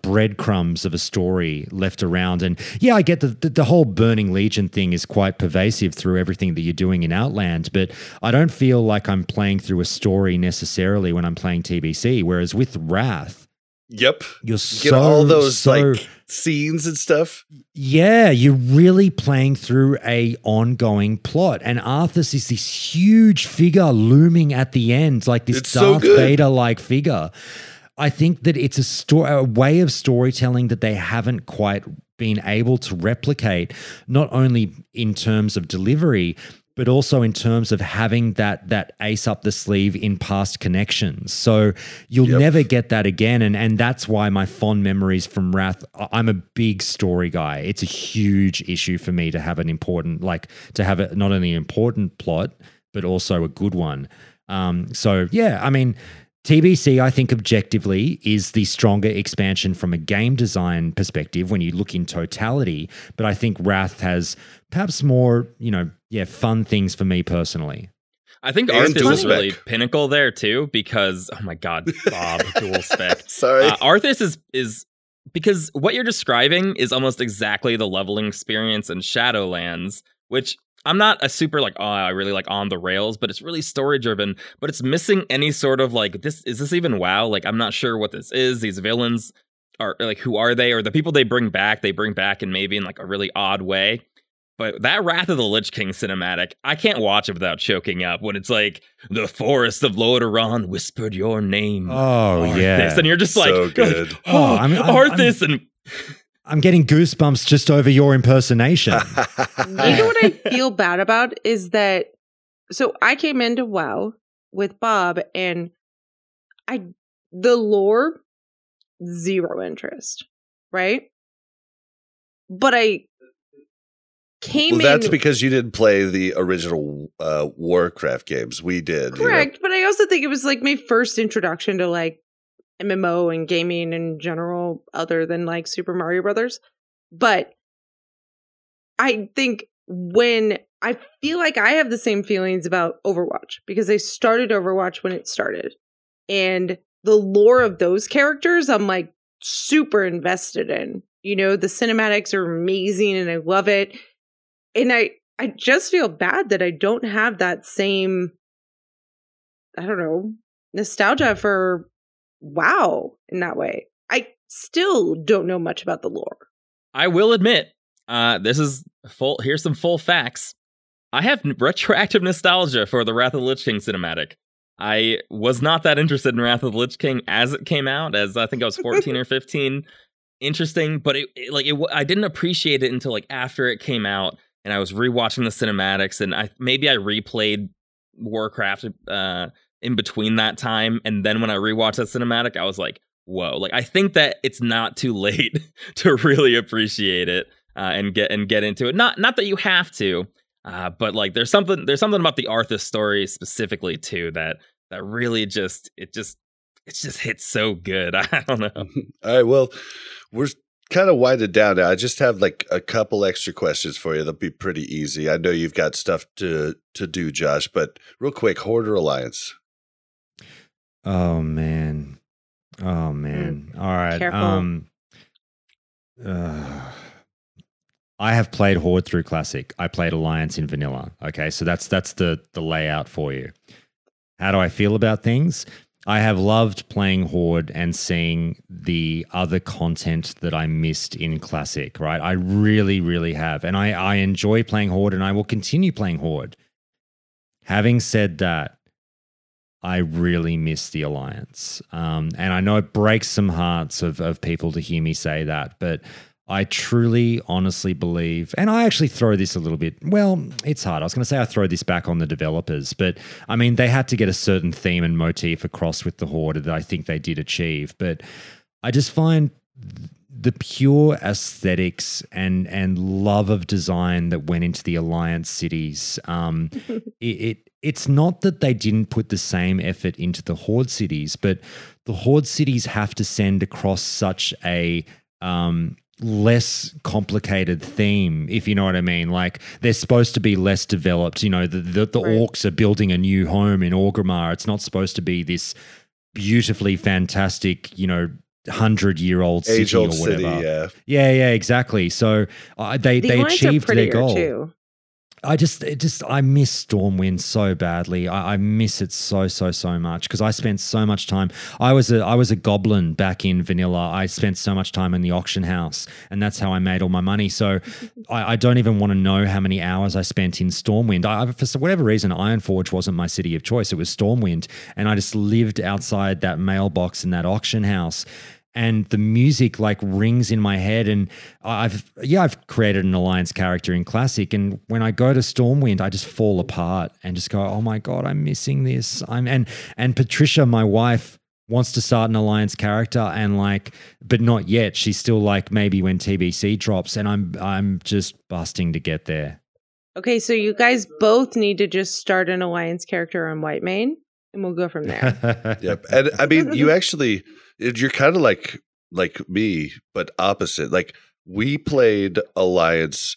breadcrumbs of a story left around. And yeah, I get the whole Burning Legion thing is quite pervasive through everything that you're doing in Outland, but I don't feel like I'm playing through a story necessarily when I'm playing TBC, whereas with Wrath, you're get all those like scenes and stuff. Yeah, you're really playing through a ongoing plot, and Arthas is this huge figure looming at the end, like this Darth Vader like figure. I think that it's a way of storytelling that they haven't quite been able to replicate, not only in terms of delivery, but also in terms of having that ace up the sleeve in past connections. So you'll never get that again. And that's why my fond memories from Wrath, I'm a big story guy. It's a huge issue for me to have not only an important plot, but also a good one. TBC, I think objectively, is the stronger expansion from a game design perspective when you look in totality, but I think Wrath has perhaps more, fun things for me personally. I think Arthas is really pinnacle there too, because oh my god, Bob dual spec. Sorry, Arthas is because what you're describing is almost exactly the leveling experience in Shadowlands, which I'm not a super like, oh, I really like on the rails, but it's really story driven. But it's missing any sort of like, this is this even WoW? Like, I'm not sure what this is. These villains are like, who are they? Or the people they bring back in maybe in like a really odd way. But that Wrath of the Lich King cinematic, I can't watch it without choking up when it's like, the forest of Lordaeron whispered your name. Oh, Arthas. Yeah. And you're just like, so good. Like, oh, Arthas. I'm getting goosebumps just over your impersonation. You know what I feel bad about is that, so I came into WoW with Bob and the lore, zero interest, right? But I came in. Well, that's because you didn't play the original Warcraft games. We did. Correct. You know? But I also think it was like my first introduction to like MMO and gaming in general, other than like Super Mario Brothers. But I think when I feel like I have the same feelings about Overwatch, because I started Overwatch when it started. And the lore of those characters, I'm like super invested in. You know, the cinematics are amazing and I love it. And I just feel bad that I don't have that same, I don't know, nostalgia for WoW in that way. I still don't know much about the lore. I will admit, here's some full facts. I have retroactive nostalgia for the Wrath of the Lich King cinematic. I was not that interested in Wrath of the Lich King as it came out, as I think I was 14 or 15. Interesting, but I didn't appreciate it until like after it came out, and I was rewatching the cinematics, and I replayed Warcraft in between that time, and then when I rewatched that cinematic, I was like, whoa. Like, I think that it's not too late to really appreciate it and get into it. Not that you have to, but like there's something about the Arthas story specifically too that really just hits so good. I don't know. All right, well, we're kind of winded down now. I just have like a couple extra questions for you. They'll be pretty easy. I know you've got stuff to do, Josh, but real quick, Horde or Alliance? Oh man. All right. Careful. I have played Horde through Classic. I played Alliance in Vanilla. Okay, so that's the layout for you. How do I feel about things? I have loved playing Horde and seeing the other content that I missed in Classic, right? I really, really have. And I enjoy playing Horde and I will continue playing Horde. Having said that, I really miss the Alliance. And I know it breaks some hearts of people to hear me say that, but I truly, honestly believe, and I actually throw this a little bit, well, it's hard. I was going to say I throw this back on the developers, but I mean, they had to get a certain theme and motif across with the Horde that I think they did achieve. But I just find the pure aesthetics and love of design that went into the Alliance cities, It's not that they didn't put the same effort into the Horde cities, but the Horde cities have to send across such a less complicated theme, if you know what I mean. Like, they're supposed to be less developed. You know, the right. Orcs are building a new home in Orgrimmar. It's not supposed to be this beautifully fantastic, you know, 100-year-old city or whatever. City, yeah. Yeah, exactly. So they achieved their goal. Too. I miss Stormwind so badly. I miss it so much because I spent so much time. I was a goblin back in Vanilla. I spent so much time in the auction house, and that's how I made all my money. So I don't even want to know how many hours I spent in Stormwind. For whatever reason, Ironforge wasn't my city of choice. It was Stormwind, and I just lived outside that mailbox in that auction house. And the music like rings in my head, and I've created an Alliance character in Classic, and when I go to Stormwind, I just fall apart and just go, oh my god, I'm missing this. And Patricia, my wife, wants to start an Alliance character, and like, but not yet. She's still like maybe when TBC drops, and I'm just busting to get there. Okay, so you guys both need to just start an Alliance character on Whitemane, and we'll go from there. Yep, and I mean you actually. You're kind of like me, but opposite. Like, we played Alliance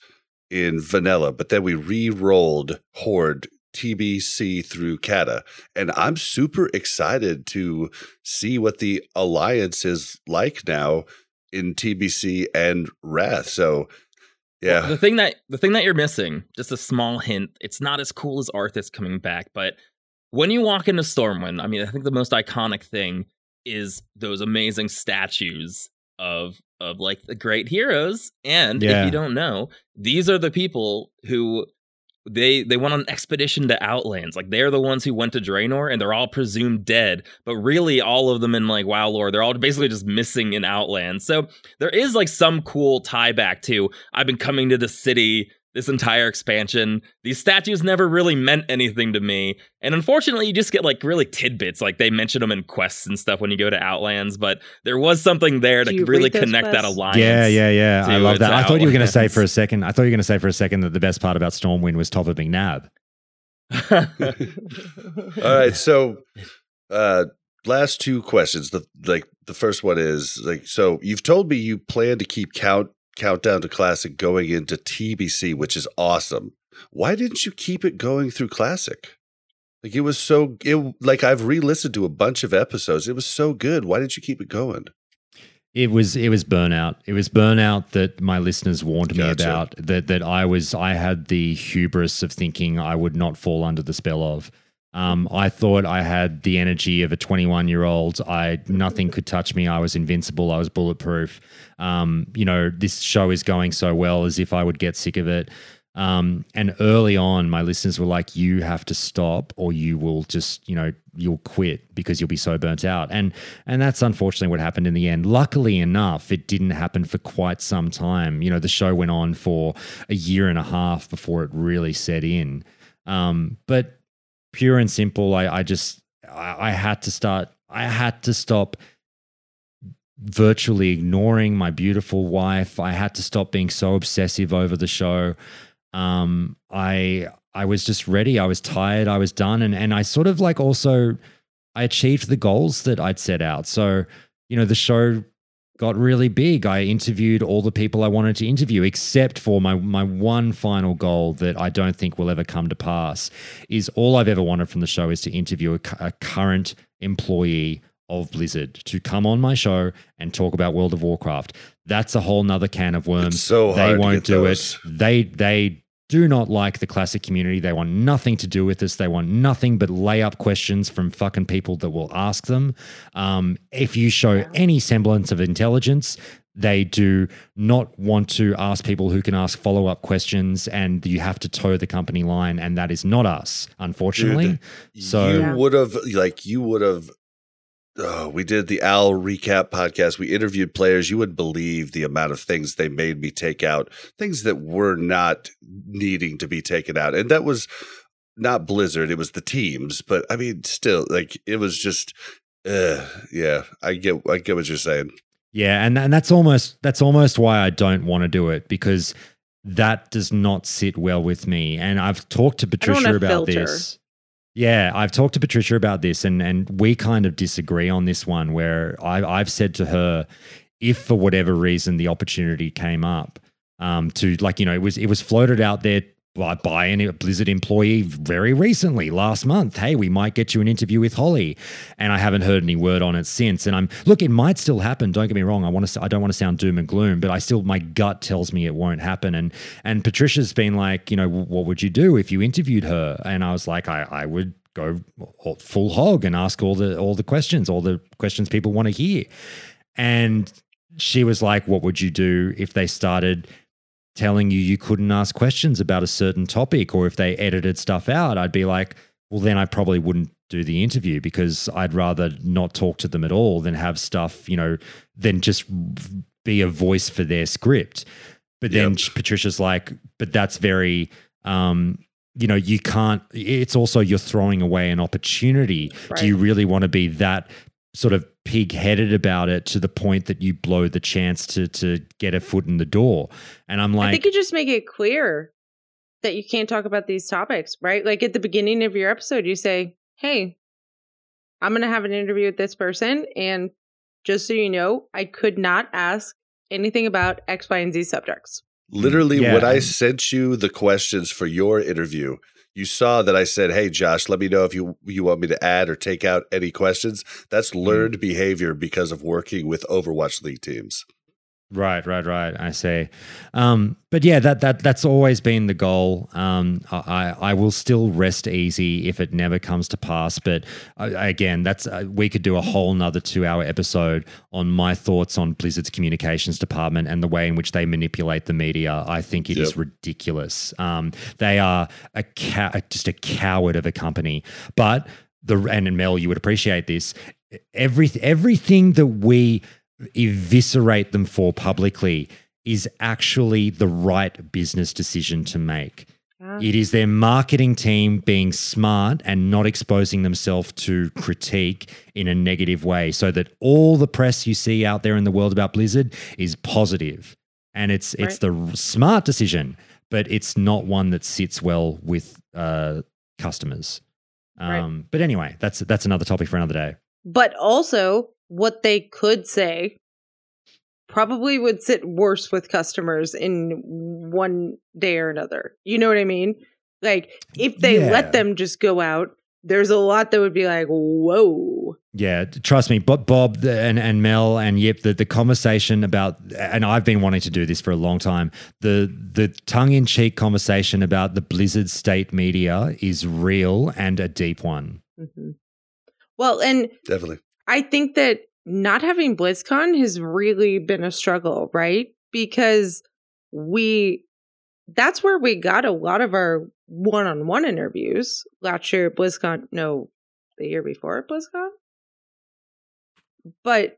in Vanilla, but then we re-rolled Horde TBC through Cata, and I'm super excited to see what the alliance is like now in TBC and Wrath. So yeah, well, the thing that you're missing, just a small hint, it's not as cool as Arthas coming back, but when you walk into Stormwind, I mean, I think the most iconic thing is those amazing statues of like the great heroes. And if you don't know, these are the people who they went on an expedition to Outlands. Like, they're the ones who went to Draenor, and they're all presumed dead. But really, all of them in like WoW lore, they're all basically just missing in Outlands. So there is like some cool tie back to, I've been coming to the city this entire expansion. These statues never really meant anything to me. And unfortunately, you just get like really tidbits. Like, they mention them in quests and stuff when you go to Outlands, but there was something there to really connect quests? That alliance. Yeah. I love that. I thought you were going to say for a second, that the best part about Stormwind was Top of McNab. All right. So, last two questions. The first one is like, so you've told me you plan to keep Countdown to Classic going into TBC, which is awesome. Why didn't you keep it going through Classic? Like, it was so, I've re-listened to a bunch of episodes. It was so good. Why didn't you keep it going? It was burnout. It was burnout that my listeners warned me about, that I had the hubris of thinking I would not fall under the spell of. I thought I had the energy of a 21-year-old. Nothing could touch me. I was invincible. I was bulletproof. This show is going so well, as if I would get sick of it. And early on, my listeners were like, you have to stop or you will just, you'll quit because you'll be so burnt out. And that's unfortunately what happened in the end. Luckily enough, it didn't happen for quite some time. The show went on for a year and a half before it really set in. But pure and simple, I had to stop virtually ignoring my beautiful wife. I had to stop being so obsessive over the show. I was just ready. I was tired. I was done. And I sort of like also, I achieved the goals that I'd set out. So, the show got really big. I interviewed all the people I wanted to interview, except for my one final goal that I don't think will ever come to pass. Is all I've ever wanted from the show is to interview a current employee of Blizzard to come on my show and talk about World of Warcraft. That's a whole nother can of worms. It's so hard. They won't do it. They do not like the classic community. They want nothing to do with us. They want nothing but lay up questions from fucking people that will ask them. If you show any semblance of intelligence, they do not want to ask people who can ask follow-up questions, and you have to toe the company line, and that is not us, unfortunately. Dude, so you would have we did the Al recap podcast. We interviewed players. You would believe the amount of things they made me take out, things that were not needing to be taken out. And that was not Blizzard. It was the teams. But I mean, still, like, it was just, I get what you're saying. Yeah. And that's almost why I don't want to do it, because that does not sit well with me. And I've talked to Patricia about this. Yeah, I've talked to Patricia about this, and we kind of disagree on this one, where I've said to her, if for whatever reason the opportunity came up to, like, it was floated out there by a Blizzard employee very recently, last month, hey, we might get you an interview with Holly, and I haven't heard any word on it since. And it might still happen, don't get me wrong. I don't want to sound doom and gloom, but my gut tells me it won't happen. And Patricia's been like, what would you do if you interviewed her? And I was like, I would go full hog and ask all the questions people want to hear. And she was like, what would you do if they started telling you couldn't ask questions about a certain topic, or if they edited stuff out? I'd be like, well, then I probably wouldn't do the interview, because I'd rather not talk to them at all than have stuff, than just be a voice for their script. But then Patricia's like, but that's very, you can't, it's also, you're throwing away an opportunity. Right. Do you really want to be that sort of pig-headed about it to the point that you blow the chance to get a foot in the door? And I'm like, I think you just make it clear that you can't talk about these topics, right? Like, at the beginning of your episode, you say, hey, I'm going to have an interview with this person, and just so you know, I could not ask anything about X, Y, and Z subjects. Literally, when I sent you the questions for your interview, You saw that I said, hey, Josh, let me know if you want me to add or take out any questions. That's learned behavior because of working with Overwatch League teams. Right. I see. But yeah, that's always been the goal. I will still rest easy if it never comes to pass. But again, that's we could do a whole nother 2-hour episode on my thoughts on Blizzard's communications department and the way in which they manipulate the media. I think it is ridiculous. They are just a coward of a company. But and Mel, you would appreciate this. Everything that we eviscerate them for publicly is actually the right business decision to make. It is their marketing team being smart and not exposing themselves to critique in a negative way, so that all the press you see out there in the world about Blizzard is positive. And it's the smart decision, but it's not one that sits well with customers. But anyway, that's another topic for another day. But also, what they could say probably would sit worse with customers in one day or another. You know what I mean? Like, if they let them just go out, there's a lot that would be like, whoa. Yeah, trust me. But Bob and Mel and Yip, the conversation about, and I've been wanting to do this for a long time, the tongue-in-cheek conversation about the Blizzard state media is real and a deep one. Mm-hmm. Well, and definitely. I think that not having BlizzCon has really been a struggle, right? Because that's where we got a lot of our one-on-one interviews last year at BlizzCon. No, the year before at BlizzCon. But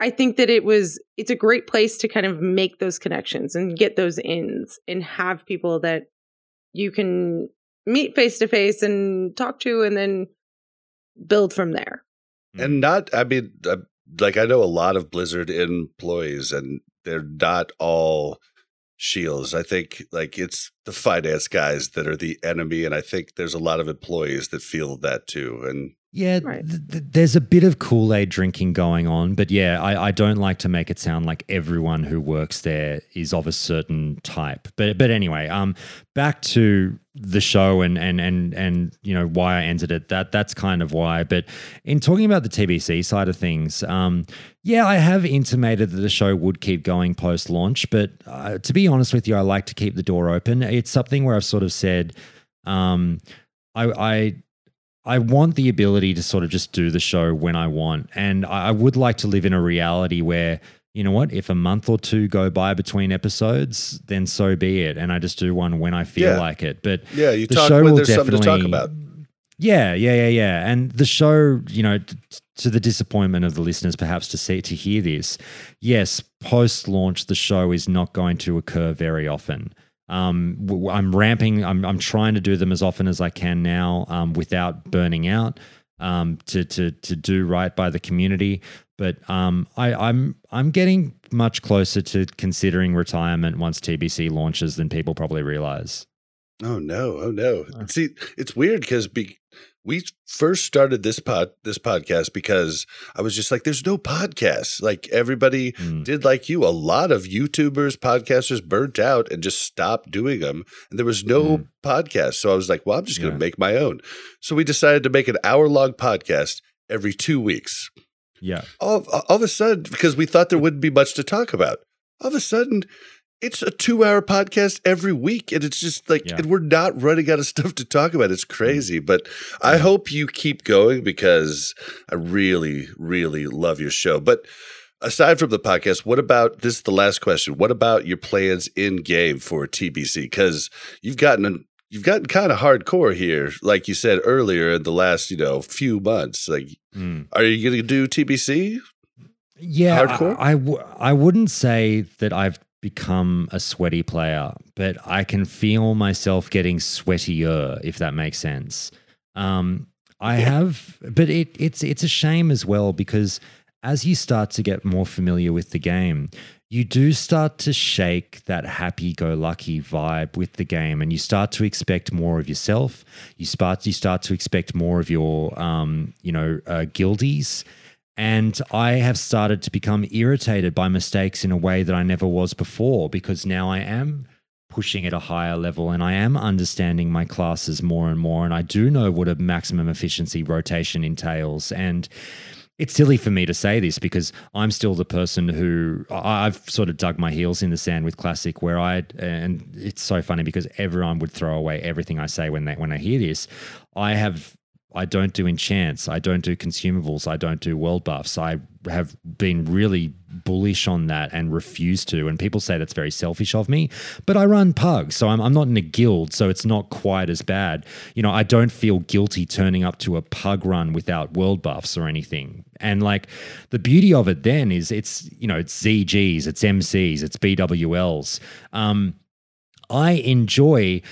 I think that it's a great place to kind of make those connections and get those ins and have people that you can meet face-to-face and talk to and then build from there. And I know a lot of Blizzard employees, and they're not all shields. I think, like, it's the finance guys that are the enemy, and I think there's a lot of employees that feel that too. And there's a bit of Kool-Aid drinking going on, but I don't like to make it sound like everyone who works there is of a certain type. But anyway, back to the show and you know why I ended it. That's kind of why. But in talking about the TBC side of things, I have intimated that the show would keep going post-launch. But to be honest with you, I like to keep the door open. It's something where I've sort of said, I want the ability to sort of just do the show when I want. And I would like to live in a reality where, you know what, if a month or two go by between episodes, then so be it. And I just do one when I feel like it. But yeah, you talk when there's something to talk about. Yeah. And the show, you know, to the disappointment of the listeners perhaps to hear this, yes, post-launch the show is not going to occur very often. I'm trying to do them as often as I can now, without burning out, to do right by the community. But I'm getting much closer to considering retirement once TBC launches than people probably realize. Oh no. See, it's weird because we first started this podcast because I was just like, there's no podcasts. Like, everybody did like you. A lot of YouTubers, podcasters burnt out and just stopped doing them. And there was no podcast. So I was like, well, I'm just going to make my own. So we decided to make an hour-long podcast every 2 weeks. Yeah. All of a sudden, because we thought there wouldn't be much to talk about, all of a sudden – it's a 2-hour podcast every week, and it's just like, and we're not running out of stuff to talk about. It's crazy, but I hope you keep going because I really, really love your show. But aside from the podcast, what about – this is the last question. What about your plans in-game for TBC? Because you've gotten kind of hardcore here, like you said earlier, in the last, you know, few months. Like, are you going to do TBC? Yeah. Hardcore? I wouldn't say that I've become a sweaty player, but I can feel myself getting sweatier, if that makes sense. But it's a shame as well, because as you start to get more familiar with the game, you do start to shake that happy-go-lucky vibe with the game, and you start to expect more of yourself. You start to expect more of your guildies. And I have started to become irritated by mistakes in a way that I never was before, because now I am pushing at a higher level, and I am understanding my classes more and more, and I do know what a maximum efficiency rotation entails. And it's silly for me to say this because I'm still the person who I've sort of dug my heels in the sand with Classic, where and it's so funny because everyone would throw away everything I say when they hear this. I don't do enchants, I don't do consumables, I don't do world buffs. I have been really bullish on that and refuse to. And people say that's very selfish of me, but I run pugs, so I'm not in a guild, so it's not quite as bad. You know, I don't feel guilty turning up to a pug run without world buffs or anything. And like the beauty of it then is it's, you know, it's ZGs, it's MCs, it's BWLs. I enjoy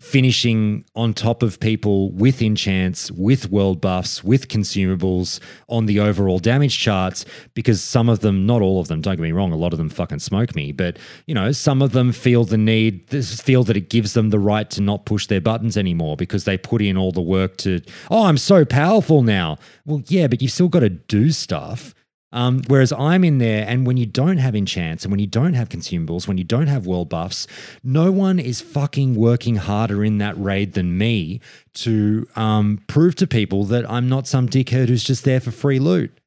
finishing on top of people with enchants, with world buffs, with consumables on the overall damage charts, because some of them, not all of them, don't get me wrong, a lot of them fucking smoke me, but you know, some of them feel that it gives them the right to not push their buttons anymore because they put in all the work to, oh, I'm so powerful now. Well, yeah, but you've still got to do stuff. Whereas I'm in there, and when you don't have enchants and when you don't have consumables, when you don't have world buffs, no one is fucking working harder in that raid than me to prove to people that I'm not some dickhead who's just there for free loot.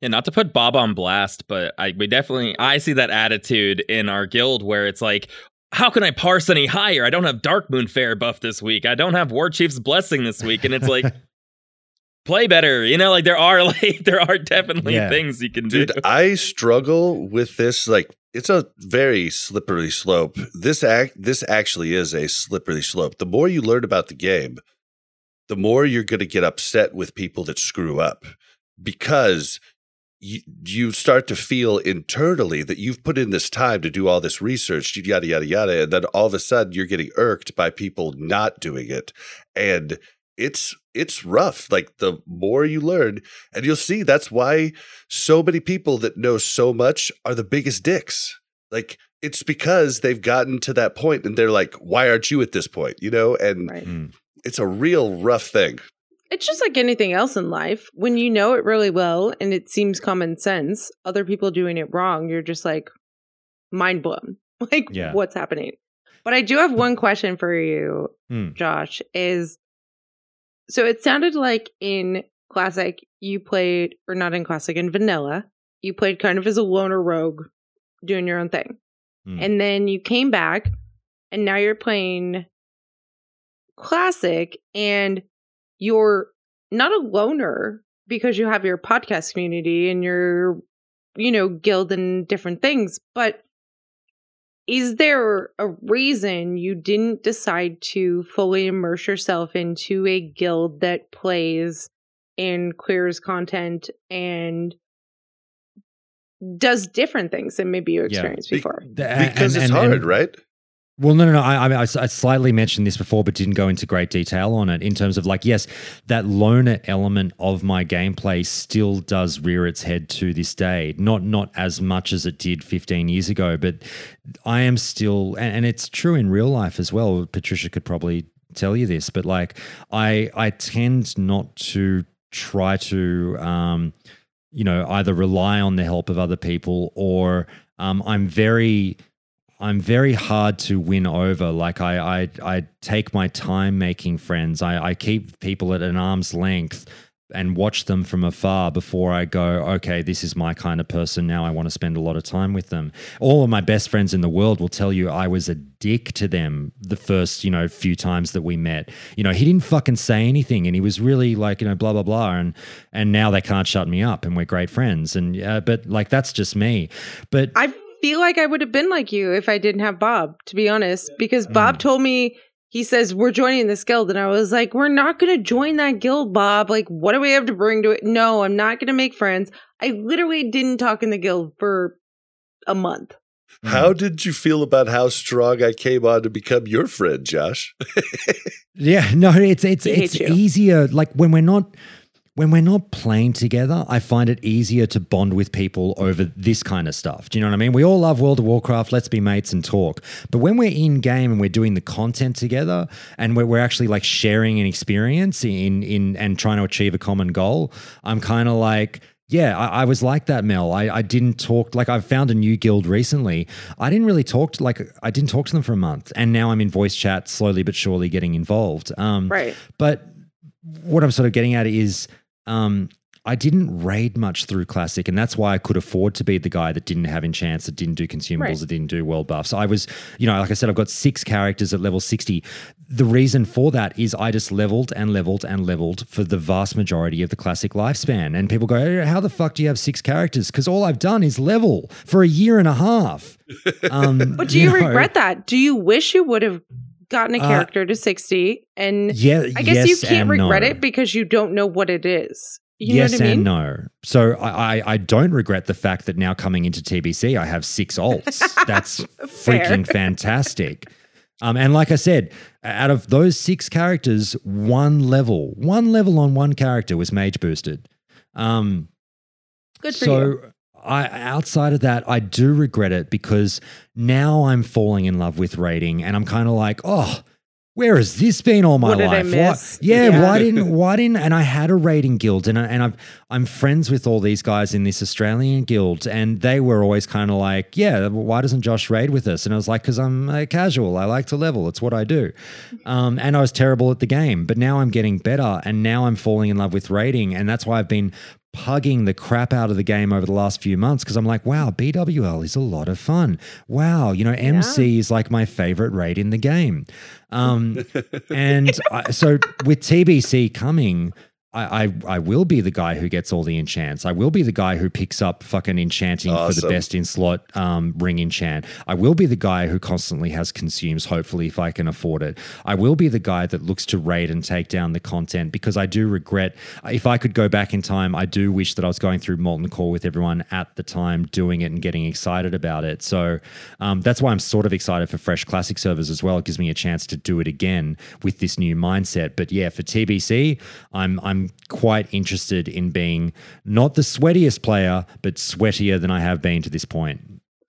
Yeah, not to put Bob on blast, but I see that attitude in our guild where it's like, how can I parse any higher? I don't have Darkmoon Fair buff this week. I don't have War Chief's Blessing this week. And it's like... play better, you know, like there are definitely things you can do. Dude, I struggle with this. Like, it's a very slippery slope. This actually is a slippery slope. The more you learn about the game, the more you're going to get upset with people that screw up, because you start to feel internally that you've put in this time to do all this research, yada yada yada, and then all of a sudden you're getting irked by people not doing it, and it's rough. Like, the more you learn, and you'll see that's why so many people that know so much are the biggest dicks. Like, it's because they've gotten to that point and they're like, why aren't you at this point? You know, and It's a real rough thing. It's just like anything else in life. When you know it really well and it seems common sense, other people doing it wrong, you're just like mind blown. Like, what's happening? But I do have one question for you, Josh, is... so it sounded like in Classic, you played, or not in Classic, in Vanilla, you played kind of as a loner rogue, doing your own thing. And then you came back, and now you're playing Classic, and you're not a loner because you have your podcast community and your, you know, guild and different things, but is there a reason you didn't decide to fully immerse yourself into a guild that plays and clears content and does different things than maybe you experienced before? Because it's hard, right? Well, no. I slightly mentioned this before, but didn't go into great detail on it in terms of, like, yes, that loner element of my gameplay still does rear its head to this day. Not as much as it did 15 years ago, but I am still, and it's true in real life as well. Patricia could probably tell you this, but like I tend not to try to, you know, either rely on the help of other people or I'm very hard to win over. Like, I take my time making friends. I keep people at an arm's length and watch them from afar before I go, okay, this is my kind of person now. I want to spend a lot of time with them. All of my best friends in the world will tell you I was a dick to them the first, you know, few times that we met. You know, he didn't fucking say anything and he was really like, you know, blah, blah, blah. And now they can't shut me up and we're great friends. And but like, that's just me. But I feel like I would have been like you if I didn't have Bob, to be honest, because Bob told me, he says, we're joining this guild. And I was like, we're not going to join that guild, Bob. Like, what do we have to bring to it? No, I'm not going to make friends. I literally didn't talk in the guild for a month. How did you feel about how strong I came on to become your friend, Josh? Yeah, no, it's easier. Like, when we're not playing together, I find it easier to bond with people over this kind of stuff. Do you know what I mean? We all love World of Warcraft. Let's be mates and talk. But when we're in game and we're doing the content together and we're actually like sharing an experience in and trying to achieve a common goal, I'm kind of like, Yeah, I was like that, Mel. I didn't talk, like I found a new guild recently. I didn't talk to them for a month, and now I'm in voice chat slowly but surely getting involved. Right. But what I'm sort of getting at is I didn't raid much through Classic, and that's why I could afford to be the guy that didn't have enchants, that didn't do consumables, right, that didn't do world buffs. I was, like I said, I've got 6 characters at level 60. The reason for that is I just leveled and leveled and leveled for the vast majority of the Classic lifespan. And people go, how the fuck do you have 6 characters? Because all I've done is level for a year and a half. But do you regret that? Do you wish you would have gotten a character to 60? And yeah, I guess you can't regret it because you don't know what it is. Yes and no. So I don't regret the fact that now coming into TBC, I have 6 alts. That's freaking fantastic. And like I said, out of those 6 characters, one level on one character was mage boosted. Good for you. So outside of that, I do regret it because now I'm falling in love with raiding, and I'm kind of like, where has this been all my life? What did I miss? Why didn't? And I had a raiding guild, and I'm friends with all these guys in this Australian guild, and they were always kind of like, why doesn't Josh raid with us? And I was like, because I'm casual. I like to level. It's what I do. And I was terrible at the game, but now I'm getting better, and now I'm falling in love with raiding, and that's why I've been hugging the crap out of the game over the last few months, because I'm like, wow, BWL is a lot of fun. Wow, MC is like my favorite raid in the game. So with TBC coming, I will be the guy who gets all the enchants. I will be the guy who picks up fucking enchanting for the best in slot ring enchant. I will be the guy who constantly has consumes, hopefully, if I can afford it. I will be the guy that looks to raid and take down the content, because I do regret, if I could go back in time, I do wish that I was going through Molten Core with everyone at the time doing it and getting excited about it. So that's why I'm sort of excited for fresh Classic servers as well. It gives me a chance to do it again with this new mindset. But yeah, for TBC, I'm quite interested in being not the sweatiest player, but sweatier than I have been to this point.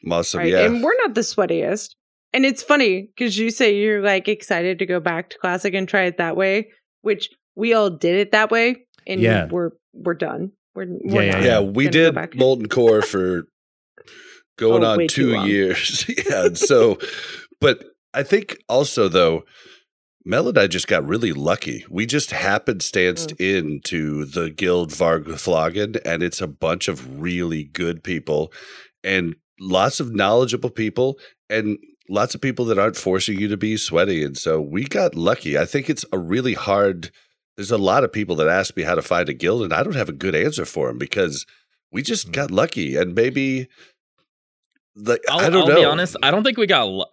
Awesome, right. Yeah. And we're not the sweatiest. And it's funny because you say you're like excited to go back to Classic and try it that way, which we all did it that way. And we're done. We're we did Molten Core for going on 2 years. Yeah. So, but I think also though, Mel and I just got really lucky. We just happenstanced into the guild Vargflagen, and it's a bunch of really good people and lots of knowledgeable people and lots of people that aren't forcing you to be sweaty. And so we got lucky. I think it's a really hard – there's a lot of people that ask me how to find a guild, and I don't have a good answer for them because we just got lucky. And maybe – I don't know. I'll be honest. I don't think we got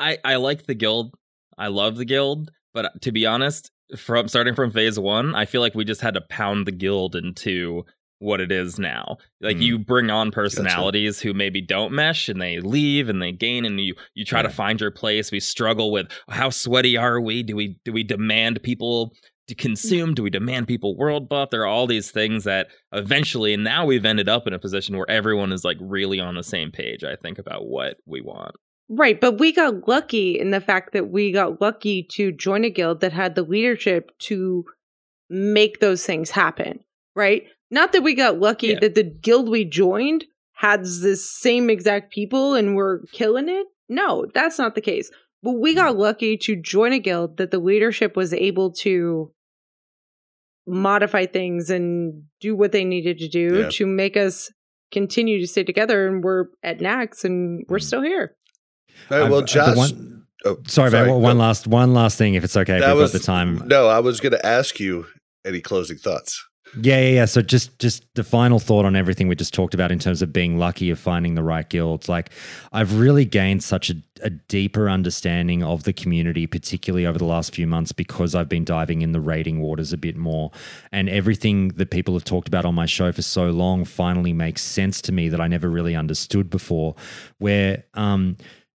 I like the guild. I love the guild, but to be honest, starting from phase one, I feel like we just had to pound the guild into what it is now. Like you bring on personalities who maybe don't mesh, and they leave and they gain, and you try to find your place. We struggle with how sweaty are we? Do we demand people to consume? Do we demand people world buff? There are all these things that eventually, and now we've ended up in a position where everyone is like really on the same page, I think, about what we want. Right, but we got lucky in the fact that we got lucky to join a guild that had the leadership to make those things happen, right? Not that we got lucky that the guild we joined had the same exact people and we're killing it. No, that's not the case. But we got lucky to join a guild that the leadership was able to modify things and do what they needed to do to make us continue to stay together, and we're at Naxx and we're still here. All right, well, Josh. One last thing, if it's okay, if we've got the time. No, I was going to ask you any closing thoughts. Yeah. So just the final thought on everything we just talked about in terms of being lucky, of finding the right guilds. Like, I've really gained such a deeper understanding of the community, particularly over the last few months, because I've been diving in the raiding waters a bit more, and everything that people have talked about on my show for so long finally makes sense to me that I never really understood before, where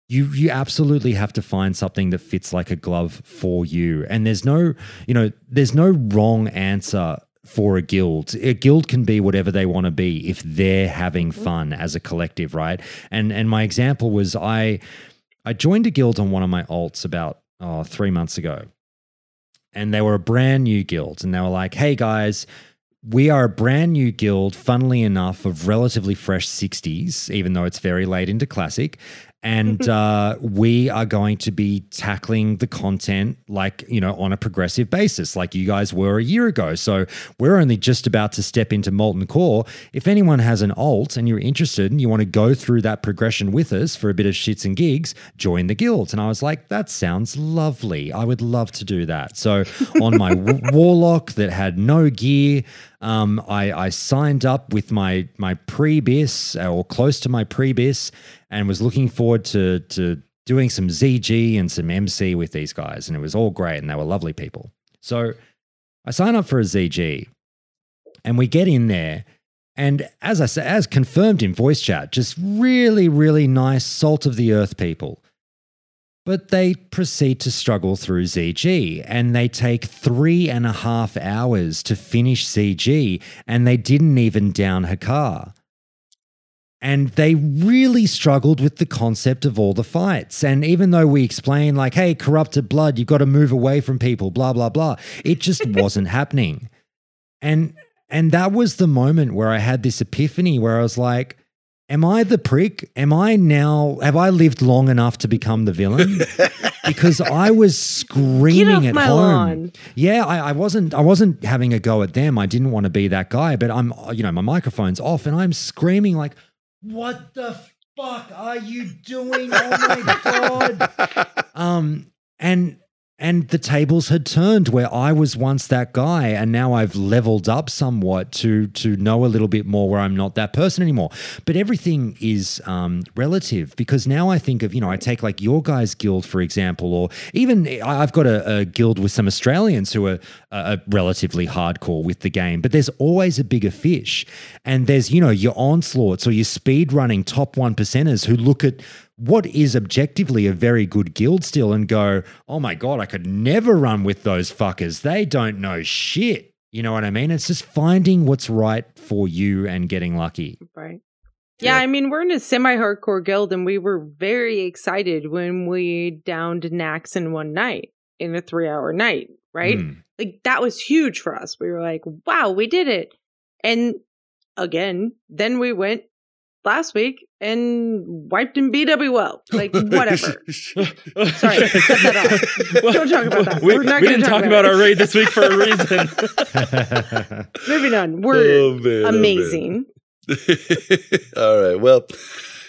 You absolutely have to find something that fits like a glove for you. And there's no wrong answer for a guild. A guild can be whatever they want to be if they're having fun as a collective, right? And my example was I joined a guild on one of my alts about 3 months ago. And they were a brand new guild, and they were like, hey guys, We are a brand new guild, funnily enough, of relatively fresh 60s, even though it's very late into Classic. And we are going to be tackling the content like, you know, on a progressive basis, like you guys were a year ago. So we're only just about to step into Molten Core. If anyone has an alt and you're interested and you want to go through that progression with us for a bit of shits and gigs, join the guild. And I was like, that sounds lovely. I would love to do that. So on my warlock that had no gear, I signed up with my pre-bis or close to my pre-bis and was looking forward to doing some ZG and some MC with these guys. And it was all great and they were lovely people. So I sign up for a ZG and we get in there. And as I say, as confirmed in voice chat, just really, really nice salt of the earth people. But they proceed to struggle through ZG and they take 3.5 hours to finish ZG and they didn't even down Hakkar. And they really struggled with the concept of all the fights. And even though we explained like, hey, corrupted blood, you've got to move away from people, blah, blah, blah. It just wasn't happening. And that was the moment where I had this epiphany where I was like, am I the prick? Have I lived long enough to become the villain? Because I was screaming at home. Get off my lawn. Yeah, I wasn't having a go at them. I didn't want to be that guy, but I'm, you know, my microphone's off and I'm screaming like, what the fuck are you doing? Oh my God. And the tables had turned where I was once that guy and now I've leveled up somewhat to know a little bit more where I'm not that person anymore. But everything is relative because now I think of, you know, I take like your guys' guild, for example, or even I've got a guild with some Australians who are relatively hardcore with the game, but there's always a bigger fish. And there's, you know, your onslaughts or your speed running top 1%ers who look at what is objectively a very good guild still and go, oh my God, I could never run with those fuckers. They don't know shit. You know what I mean? It's just finding what's right for you and getting lucky. Right. Yeah, I mean, we're in a semi-hardcore guild and we were very excited when we downed Nax in one night, in a 3-hour night, right? Mm. Like that was huge for us. We were like, wow, we did it. And again, then we went last week and wiped in BWL. Like, whatever. Sorry, cut that off. Well, don't talk about that. We didn't talk about our raid this week for a reason. Moving on. We're amazing. All right. Well,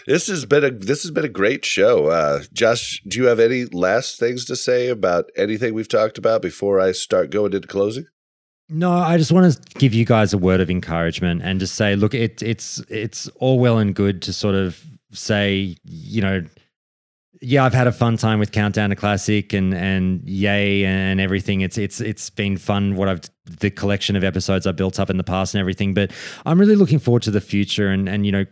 this has been a great show. Josh, do you have any last things to say about anything we've talked about before I start going into closing? No, I just want to give you guys a word of encouragement and just say, look, it's all well and good to sort of say, you know, yeah, I've had a fun time with Countdown to Classic and yay and everything. It's been fun what the collection of episodes I built up in the past and everything. But I'm really looking forward to the future and you know,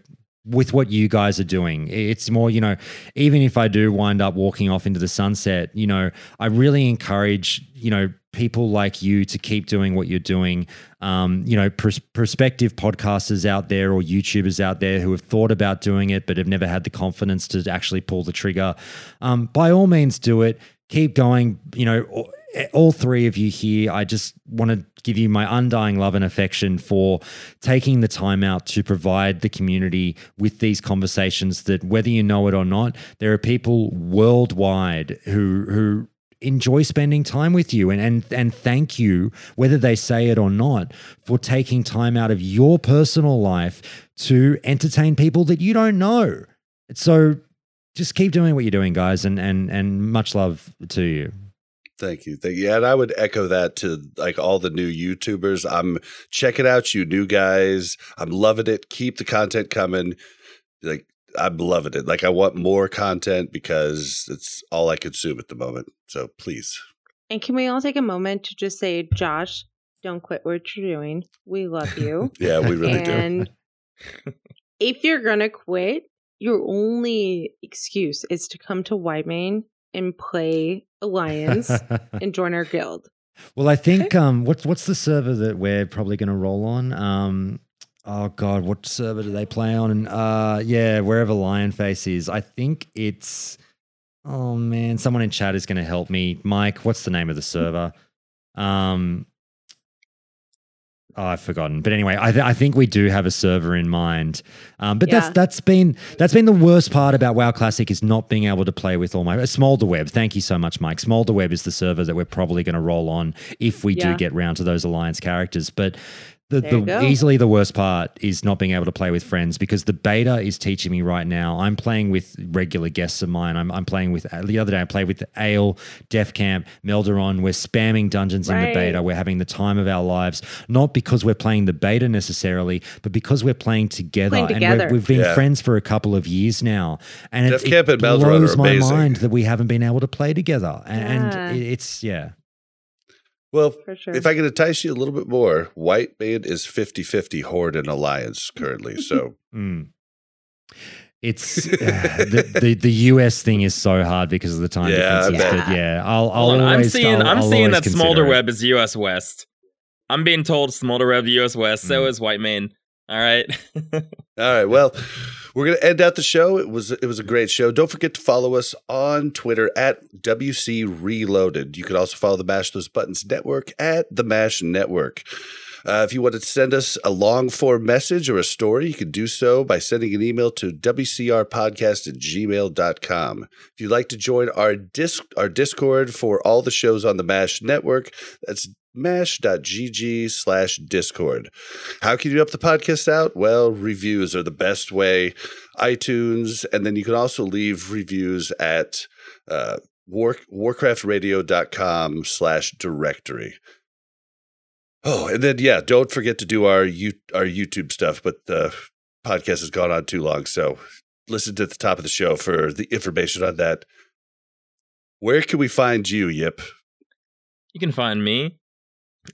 with what you guys are doing. It's more, you know, even if I do wind up walking off into the sunset, you know, I really encourage, you know, people like you to keep doing what you're doing. You know, prospective podcasters out there or YouTubers out there who have thought about doing it but have never had the confidence to actually pull the trigger. By all means, do it. Keep going. You know, all three of you here, I just want to give you my undying love and affection for taking the time out to provide the community with these conversations that, whether you know it or not, there are people worldwide who enjoy spending time with you and thank you, whether they say it or not, for taking time out of your personal life to entertain people that you don't know. So just keep doing what you're doing, guys, and much love to you. Thank you. Yeah, and I would echo that to like all the new YouTubers. I'm checking out you new guys. I'm loving it. Keep the content coming. Like, I'm loving it. Like, I want more content because it's all I consume at the moment. So please. And can we all take a moment to just say, Josh, don't quit what you're doing. We love you. Yeah, we really do. And if you're going to quit, your only excuse is to come to Whitemane and play Alliance and join our guild. Well, I think what's the server that we're probably going to roll on? Oh God, what server do they play on? And yeah, wherever Lionface is, I think it's. Oh man, someone in chat is going to help me. Mike, what's the name of the server? Oh, I've forgotten. But anyway, I think we do have a server in mind. But yeah, that's been the worst part about WoW Classic is not being able to play with all my Smolderweb. Thank you so much, Mike. Smolderweb is the server that we're probably going to roll on if we do get round to those Alliance characters. But easily the worst part is not being able to play with friends, because the beta is teaching me right now. I'm playing with regular guests of mine. I'm playing with, the other day I played with Ale, Def Camp, Melderon. We're spamming dungeons in the beta. We're having the time of our lives, not because we're playing the beta necessarily, but because we're playing together. And we've been friends for a couple of years now. And Def Camp and Melderon blows my mind that we haven't been able to play together. And it's, Well, sure. If I could entice you a little bit more, Whitemane is 50-50 Horde and Alliance currently. So it's the US thing is so hard because of the time differences. But I'm seeing that Smolderweb is US West. I'm being told Smolderweb US West. So is Whitemane. All right. All right. Well, we're going to end out the show. It was a great show. Don't forget to follow us on Twitter at WC Reloaded. You can also follow the Mash Those Buttons Network at the Mash Network. If you want to send us a long-form message or a story, you can do so by sending an email to wcrpodcast@gmail.com. If you'd like to join our Discord for all the shows on the Mash Network, that's mash.gg/discord. How can you help the podcast out? Well, reviews are the best way. iTunes, and then you can also leave reviews at warcraftradio.com/directory. Oh, and then, don't forget to do our YouTube stuff, but the podcast has gone on too long, so listen to the top of the show for the information on that. Where can we find you, Yip? You can find me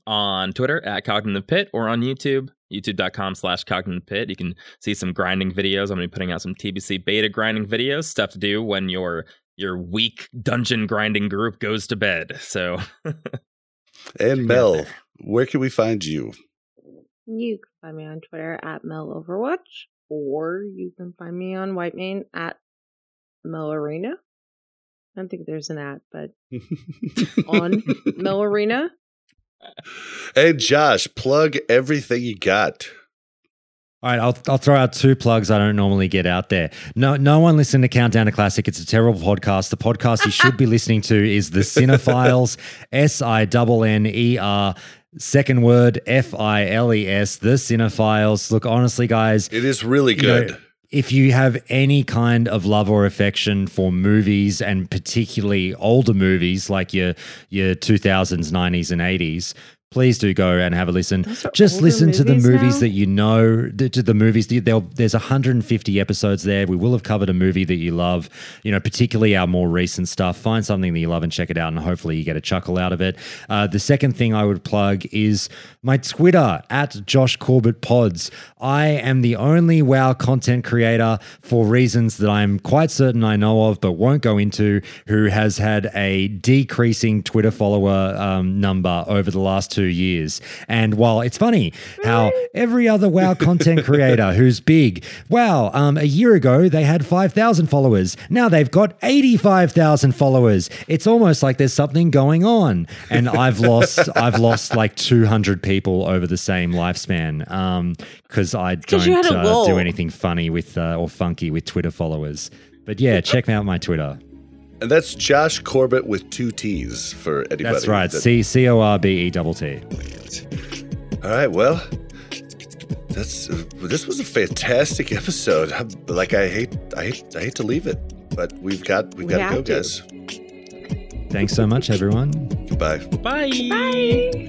on Twitter at CognitivePit or on YouTube, youtube.com/CognitivePit. You can see some grinding videos. I'm going to be putting out some TBC beta grinding videos, stuff to do when your weak dungeon grinding group goes to bed. So... And Mel, where can we find you? You can find me on Twitter at MelOverwatch, or you can find me on Whitemane at Melarina. I don't think there's an at, but on Melarina. And Josh, plug everything you got. All right, I'll throw out two plugs I don't normally get out there. No one listen to Countdown to Classic. It's a terrible podcast. The podcast you should be listening to is The Cinephiles, SINNER. Second word, FILES, The Cinephiles. Look, honestly, guys. It is really good. If you have any kind of love or affection for movies, and particularly older movies like your 2000s, 90s, and 80s, please do go and have a listen. Just listen to the movies now that you know, to the movies. There's 150 episodes there. We will have covered a movie that you love, particularly our more recent stuff. Find something that you love and check it out, and hopefully you get a chuckle out of it. The second thing I would plug is my Twitter, at Josh Corbett Pods. I am the only WoW content creator, for reasons that I'm quite certain I know of but won't go into, who has had a decreasing Twitter follower number over the last 2 years. And while it's funny how every other WoW content creator who's big, a year ago they had 5,000 followers. Now they've got 85,000 followers. It's almost like there's something going on. And I've lost like 200 people over the same lifespan because I don't do anything funny with or funky with Twitter followers. But check out my Twitter. And that's Josh Corbett with 2 T's for anybody. That's right. CORBET. All right. Well, this was a fantastic episode. I hate to leave it, but we've got to go, guys. Thanks so much, everyone. Goodbye. Bye. Bye.